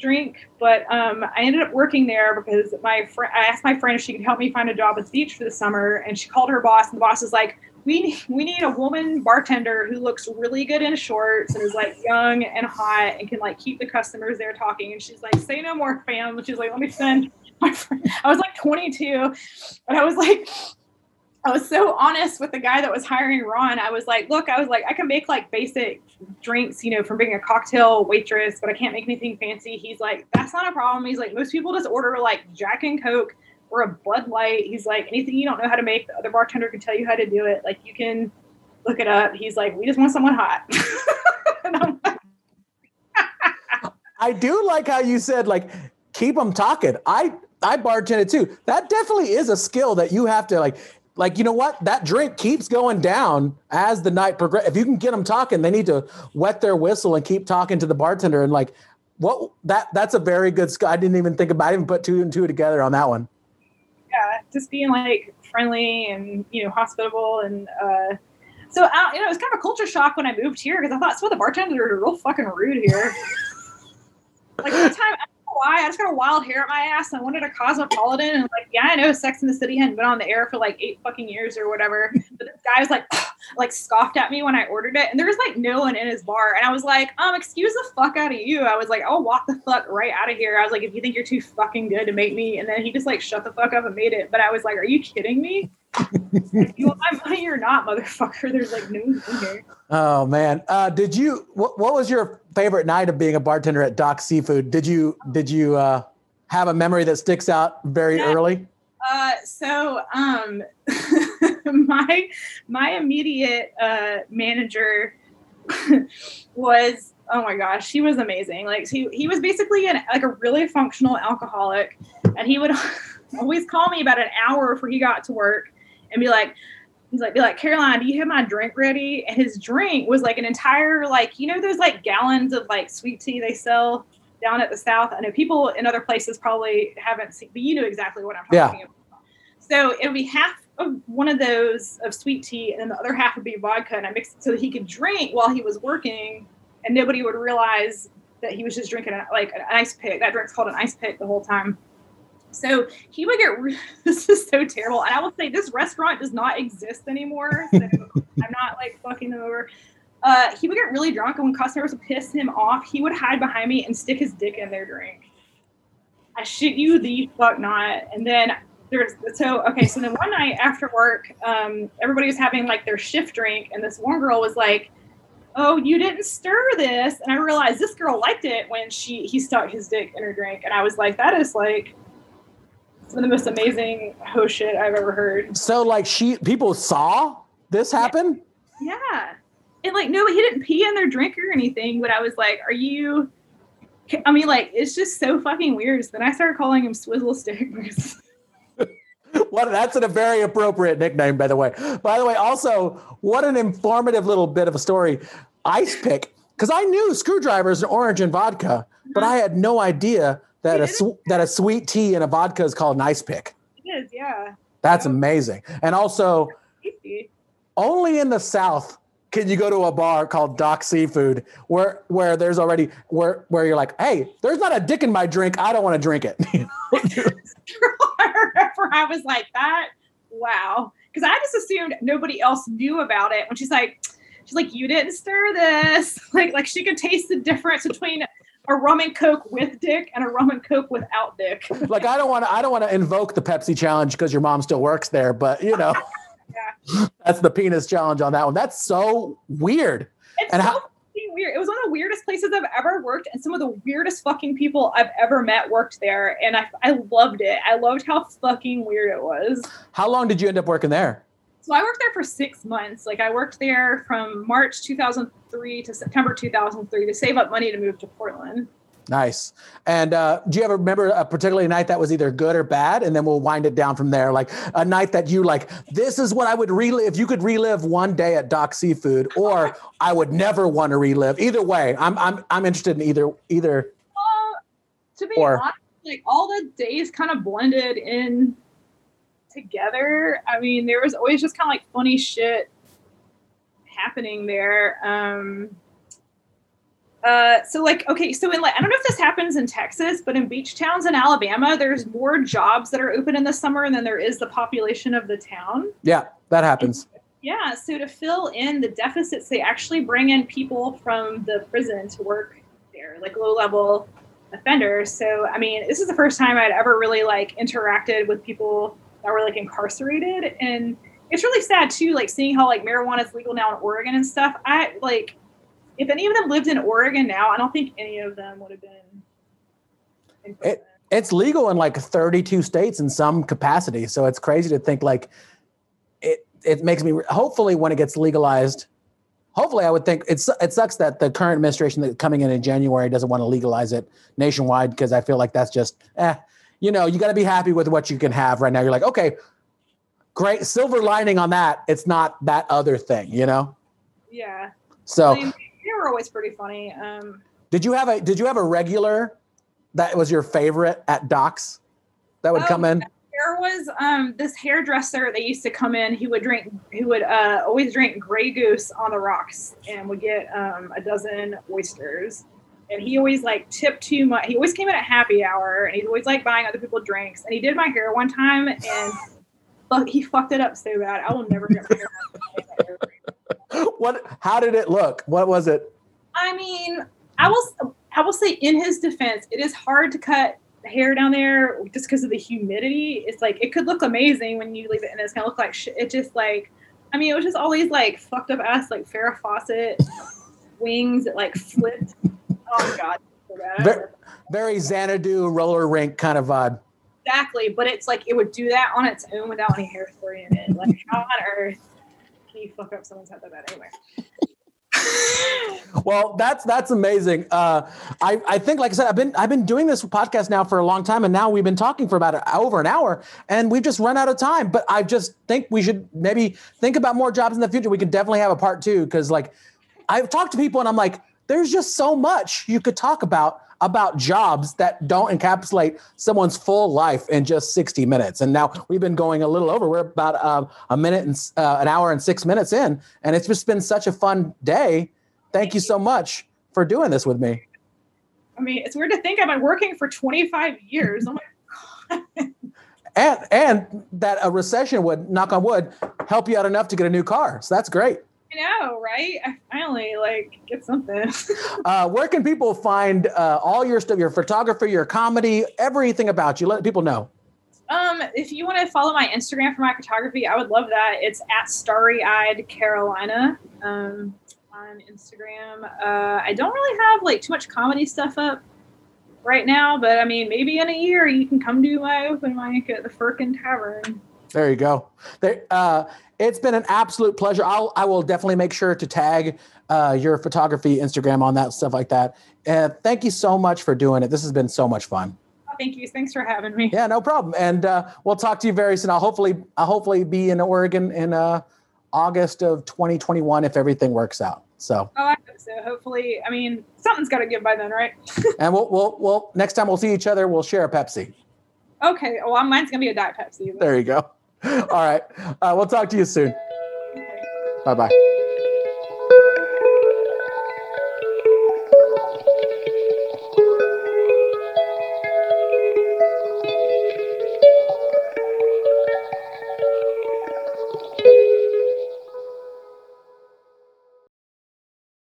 drink, but um, I ended up working there because my friend, I asked my friend if she could help me find a job at the beach for the summer, and she called her boss, and the boss was like, we need, we need a woman bartender who looks really good in shorts and is like young and hot and can like keep the customers there talking. And she's like, say no more, fam. She's like, let me send my friend. I was like twenty-two, and I was like, I was so honest with the guy that was hiring Ron. I was like, look, I was like, I can make like basic drinks, you know, from being a cocktail waitress, but I can't make anything fancy. He's like, that's not a problem. He's like, most people just order like Jack and Coke or a Bud Light. He's like, anything you don't know how to make, the other bartender can tell you how to do it. Like, you can look it up. He's like, we just want someone hot. And I'm like, I do like how you said, like, keep them talking. I, I bartended too. That definitely is a skill that you have to like, like, you know what? That drink keeps going down as the night progresses. If you can get them talking, they need to wet their whistle and keep talking to the bartender. And like, what that that's a very good skill. I didn't even think about it. I didn't put two and two together on that one. Yeah. Just being like friendly and, you know, hospitable. And, uh, so, I, you know, it was kind of a culture shock when I moved here, because I thought some of the bartenders are real fucking rude here. Like, one time, I don't know why, I just got a wild hair at my ass, and I wanted a Cosmopolitan, and I'm like, yeah, I know Sex in the City hadn't been on the air for like eight fucking years or whatever, but this guy was like, like scoffed at me when I ordered it, and there was like no one in his bar, and I was like, um, excuse the fuck out of you. I was like, I'll walk the fuck right out of here. I was like, if you think you're too fucking good to make me, and then he just like shut the fuck up and made it, but I was like, are you kidding me? If you want my money or not, motherfucker, there's like no one in here. Oh man. Uh, did you, what, what was your favorite night of being a bartender at Doc's Seafood? Did you, did you, uh, have a memory that sticks out very yeah. early? Uh, so, um, my, my immediate, uh, manager was, oh my gosh, she was amazing. Like he, he was basically an, like a really functional alcoholic, and he would always call me about an hour before he got to work. And be like, he's like, be like, Caroline, do you have my drink ready? And his drink was like an entire, like, you know, those like gallons of like sweet tea they sell down at the South. I know people in other places probably haven't seen, but you know exactly what I'm talking yeah. about. So it would be half of one of those of sweet tea, and then the other half would be vodka. And I mixed it so that he could drink while he was working, and nobody would realize that he was just drinking a, like an ice pick. That drink's called an ice pick the whole time. So he would get, re- this is so terrible. And I will say this restaurant does not exist anymore. So I'm not like fucking them over. Uh, he would get really drunk, and when customers would piss him off, he would hide behind me and stick his dick in their drink. I shit you the fuck not. And then there's, so, okay. So then one night after work, um, everybody was having like their shift drink. And this one girl was like, oh, you didn't stir this. And I realized this girl liked it when she, he stuck his dick in her drink. And I was like, that is like, some of the most amazing ho shit I've ever heard. So like she, people saw this happen? Yeah. yeah. And like, no, he didn't pee in their drink or anything. But I was like, are you, I mean, like, it's just so fucking weird. So then I started calling him Swizzle Stickers. Well, that's a very appropriate nickname, by the way. By the way, also, what an informative little bit of a story. Ice pick. Because I knew screwdrivers and orange and vodka, but I had no idea that a sw- that a sweet tea and a vodka is called an ice pick. It is, yeah. That's yeah. amazing. And also, only in the South can you go to a bar called Doc's Seafood where where there's already where where you're like, hey, there's not a dick in my drink. I don't want to drink it. I remember I was like that. Wow, because I just assumed nobody else knew about it. When she's like, she's like, you didn't stir this. Like like she could taste the difference between a rum and Coke with dick and a rum and Coke without dick. Like, I don't want to, I don't want to invoke the Pepsi challenge because your mom still works there, but you know, yeah. that's the penis challenge on that one. That's so weird. It's and so how- weird. It was one of the weirdest places I've ever worked, and some of the weirdest fucking people I've ever met worked there. And I, I loved it. I loved how fucking weird it was. How long did you end up working there? So I worked there for six months. Like, I worked there from March two thousand three to September two thousand three to save up money to move to Portland. Nice. And uh, do you ever remember a particular night that was either good or bad? And then we'll wind it down from there. Like a night that you like, this is what I would relive. If you could relive one day at Doc's Seafood, or I would never want to relive. Either way, I'm I'm I'm interested in either either. Uh, to be or. honest, like all the days kind of blended in together. I mean, there was always just kind of like funny shit happening there. Um, uh, so like, okay, so in like, I don't know if this happens in Texas, but in beach towns in Alabama, there's more jobs that are open in the summer than there is the population of the town. Yeah, that happens. And, yeah, so to fill in the deficits, they actually bring in people from the prison to work there, like low-level offenders. So, I mean, this is the first time I'd ever really like interacted with people that were like incarcerated, and it's really sad too, like seeing how like marijuana is legal now in Oregon and stuff. I like, if any of them lived in Oregon now, I don't think any of them would have been in prison. It, It's legal in like thirty-two states in some capacity. So it's crazy to think like it, it makes me, hopefully when it gets legalized, hopefully I would think it's, it sucks that the current administration that's coming in in January doesn't want to legalize it nationwide. Cause I feel like that's just, eh, you know, you gotta be happy with what you can have right now. You're like, okay, great. Silver lining on that. It's not that other thing, you know? Yeah. So I mean, they were always pretty funny. Um, did you have a, did you have a regular that was your favorite at Doc's that would oh, come in? There was um, this hairdresser that used to come in. He would drink, he would uh, always drink Grey Goose on the rocks and would get um, a dozen oysters. And he always like tipped too much. He always came in at happy hour and he's always like buying other people drinks. And he did my hair one time and fuck, he fucked it up so bad. I will never get my hair out. What, how did it look? What was it? I mean, I will, I will say in his defense, it is hard to cut hair down there just because of the humidity. It's like, it could look amazing when you leave it and it's going to look like shit. It just like, I mean, it was just always like fucked up ass, like Farrah Fawcett wings that like flipped. Oh God. Very, very Xanadu roller rink kind of vibe. Exactly. But it's like, it would do that on its own without any hair story in it. Like how on earth can you fuck up someone's head that bad anyway? Well, that's that's amazing. Uh, I I think, like I said, I've been I've been doing this podcast now for a long time, and now we've been talking for about a, over an hour, and we've just run out of time. But I just think we should maybe think about more jobs in the future. We could definitely have a part two because, like, I've talked to people, and I'm like, there's just so much you could talk about about jobs that don't encapsulate someone's full life in just sixty minutes. And now we've been going a little over. We're about uh, a minute and uh, an hour and six minutes in. And it's just been such a fun day. Thank you so much for doing this with me. I mean, it's weird to think I've been working for twenty-five years. Oh my God. And, and that a recession would, knock on wood, help you out enough to get a new car. So that's great. I know, right? I finally like get something. uh, where can people find uh, all your stuff, your photography, your comedy, everything about you? Let people know. Um, if you want to follow my Instagram for my photography, I would love that. It's at Starry Eyed Carolina um, on Instagram. Uh, I don't really have like too much comedy stuff up right now, but I mean, maybe in a year you can come do my open mic at the Firkin Tavern. There you go. There, uh, it's been an absolute pleasure. I'll, I will definitely make sure to tag uh, your photography, Instagram on that, stuff like that. And uh, thank you so much for doing it. This has been so much fun. Oh, thank you. Thanks for having me. Yeah, no problem. And uh, we'll talk to you very soon. I'll hopefully, I'll hopefully be in Oregon in uh, August of twenty twenty-one if everything works out. So. Oh, I hope so. Hopefully, I mean, something's got to give by then, right? And we'll, we'll, we'll, next time we'll see each other, we'll share a Pepsi. Okay. Well, mine's going to be a Diet Pepsi. But... There you go. All right. Uh, we'll talk to you soon. Bye-bye.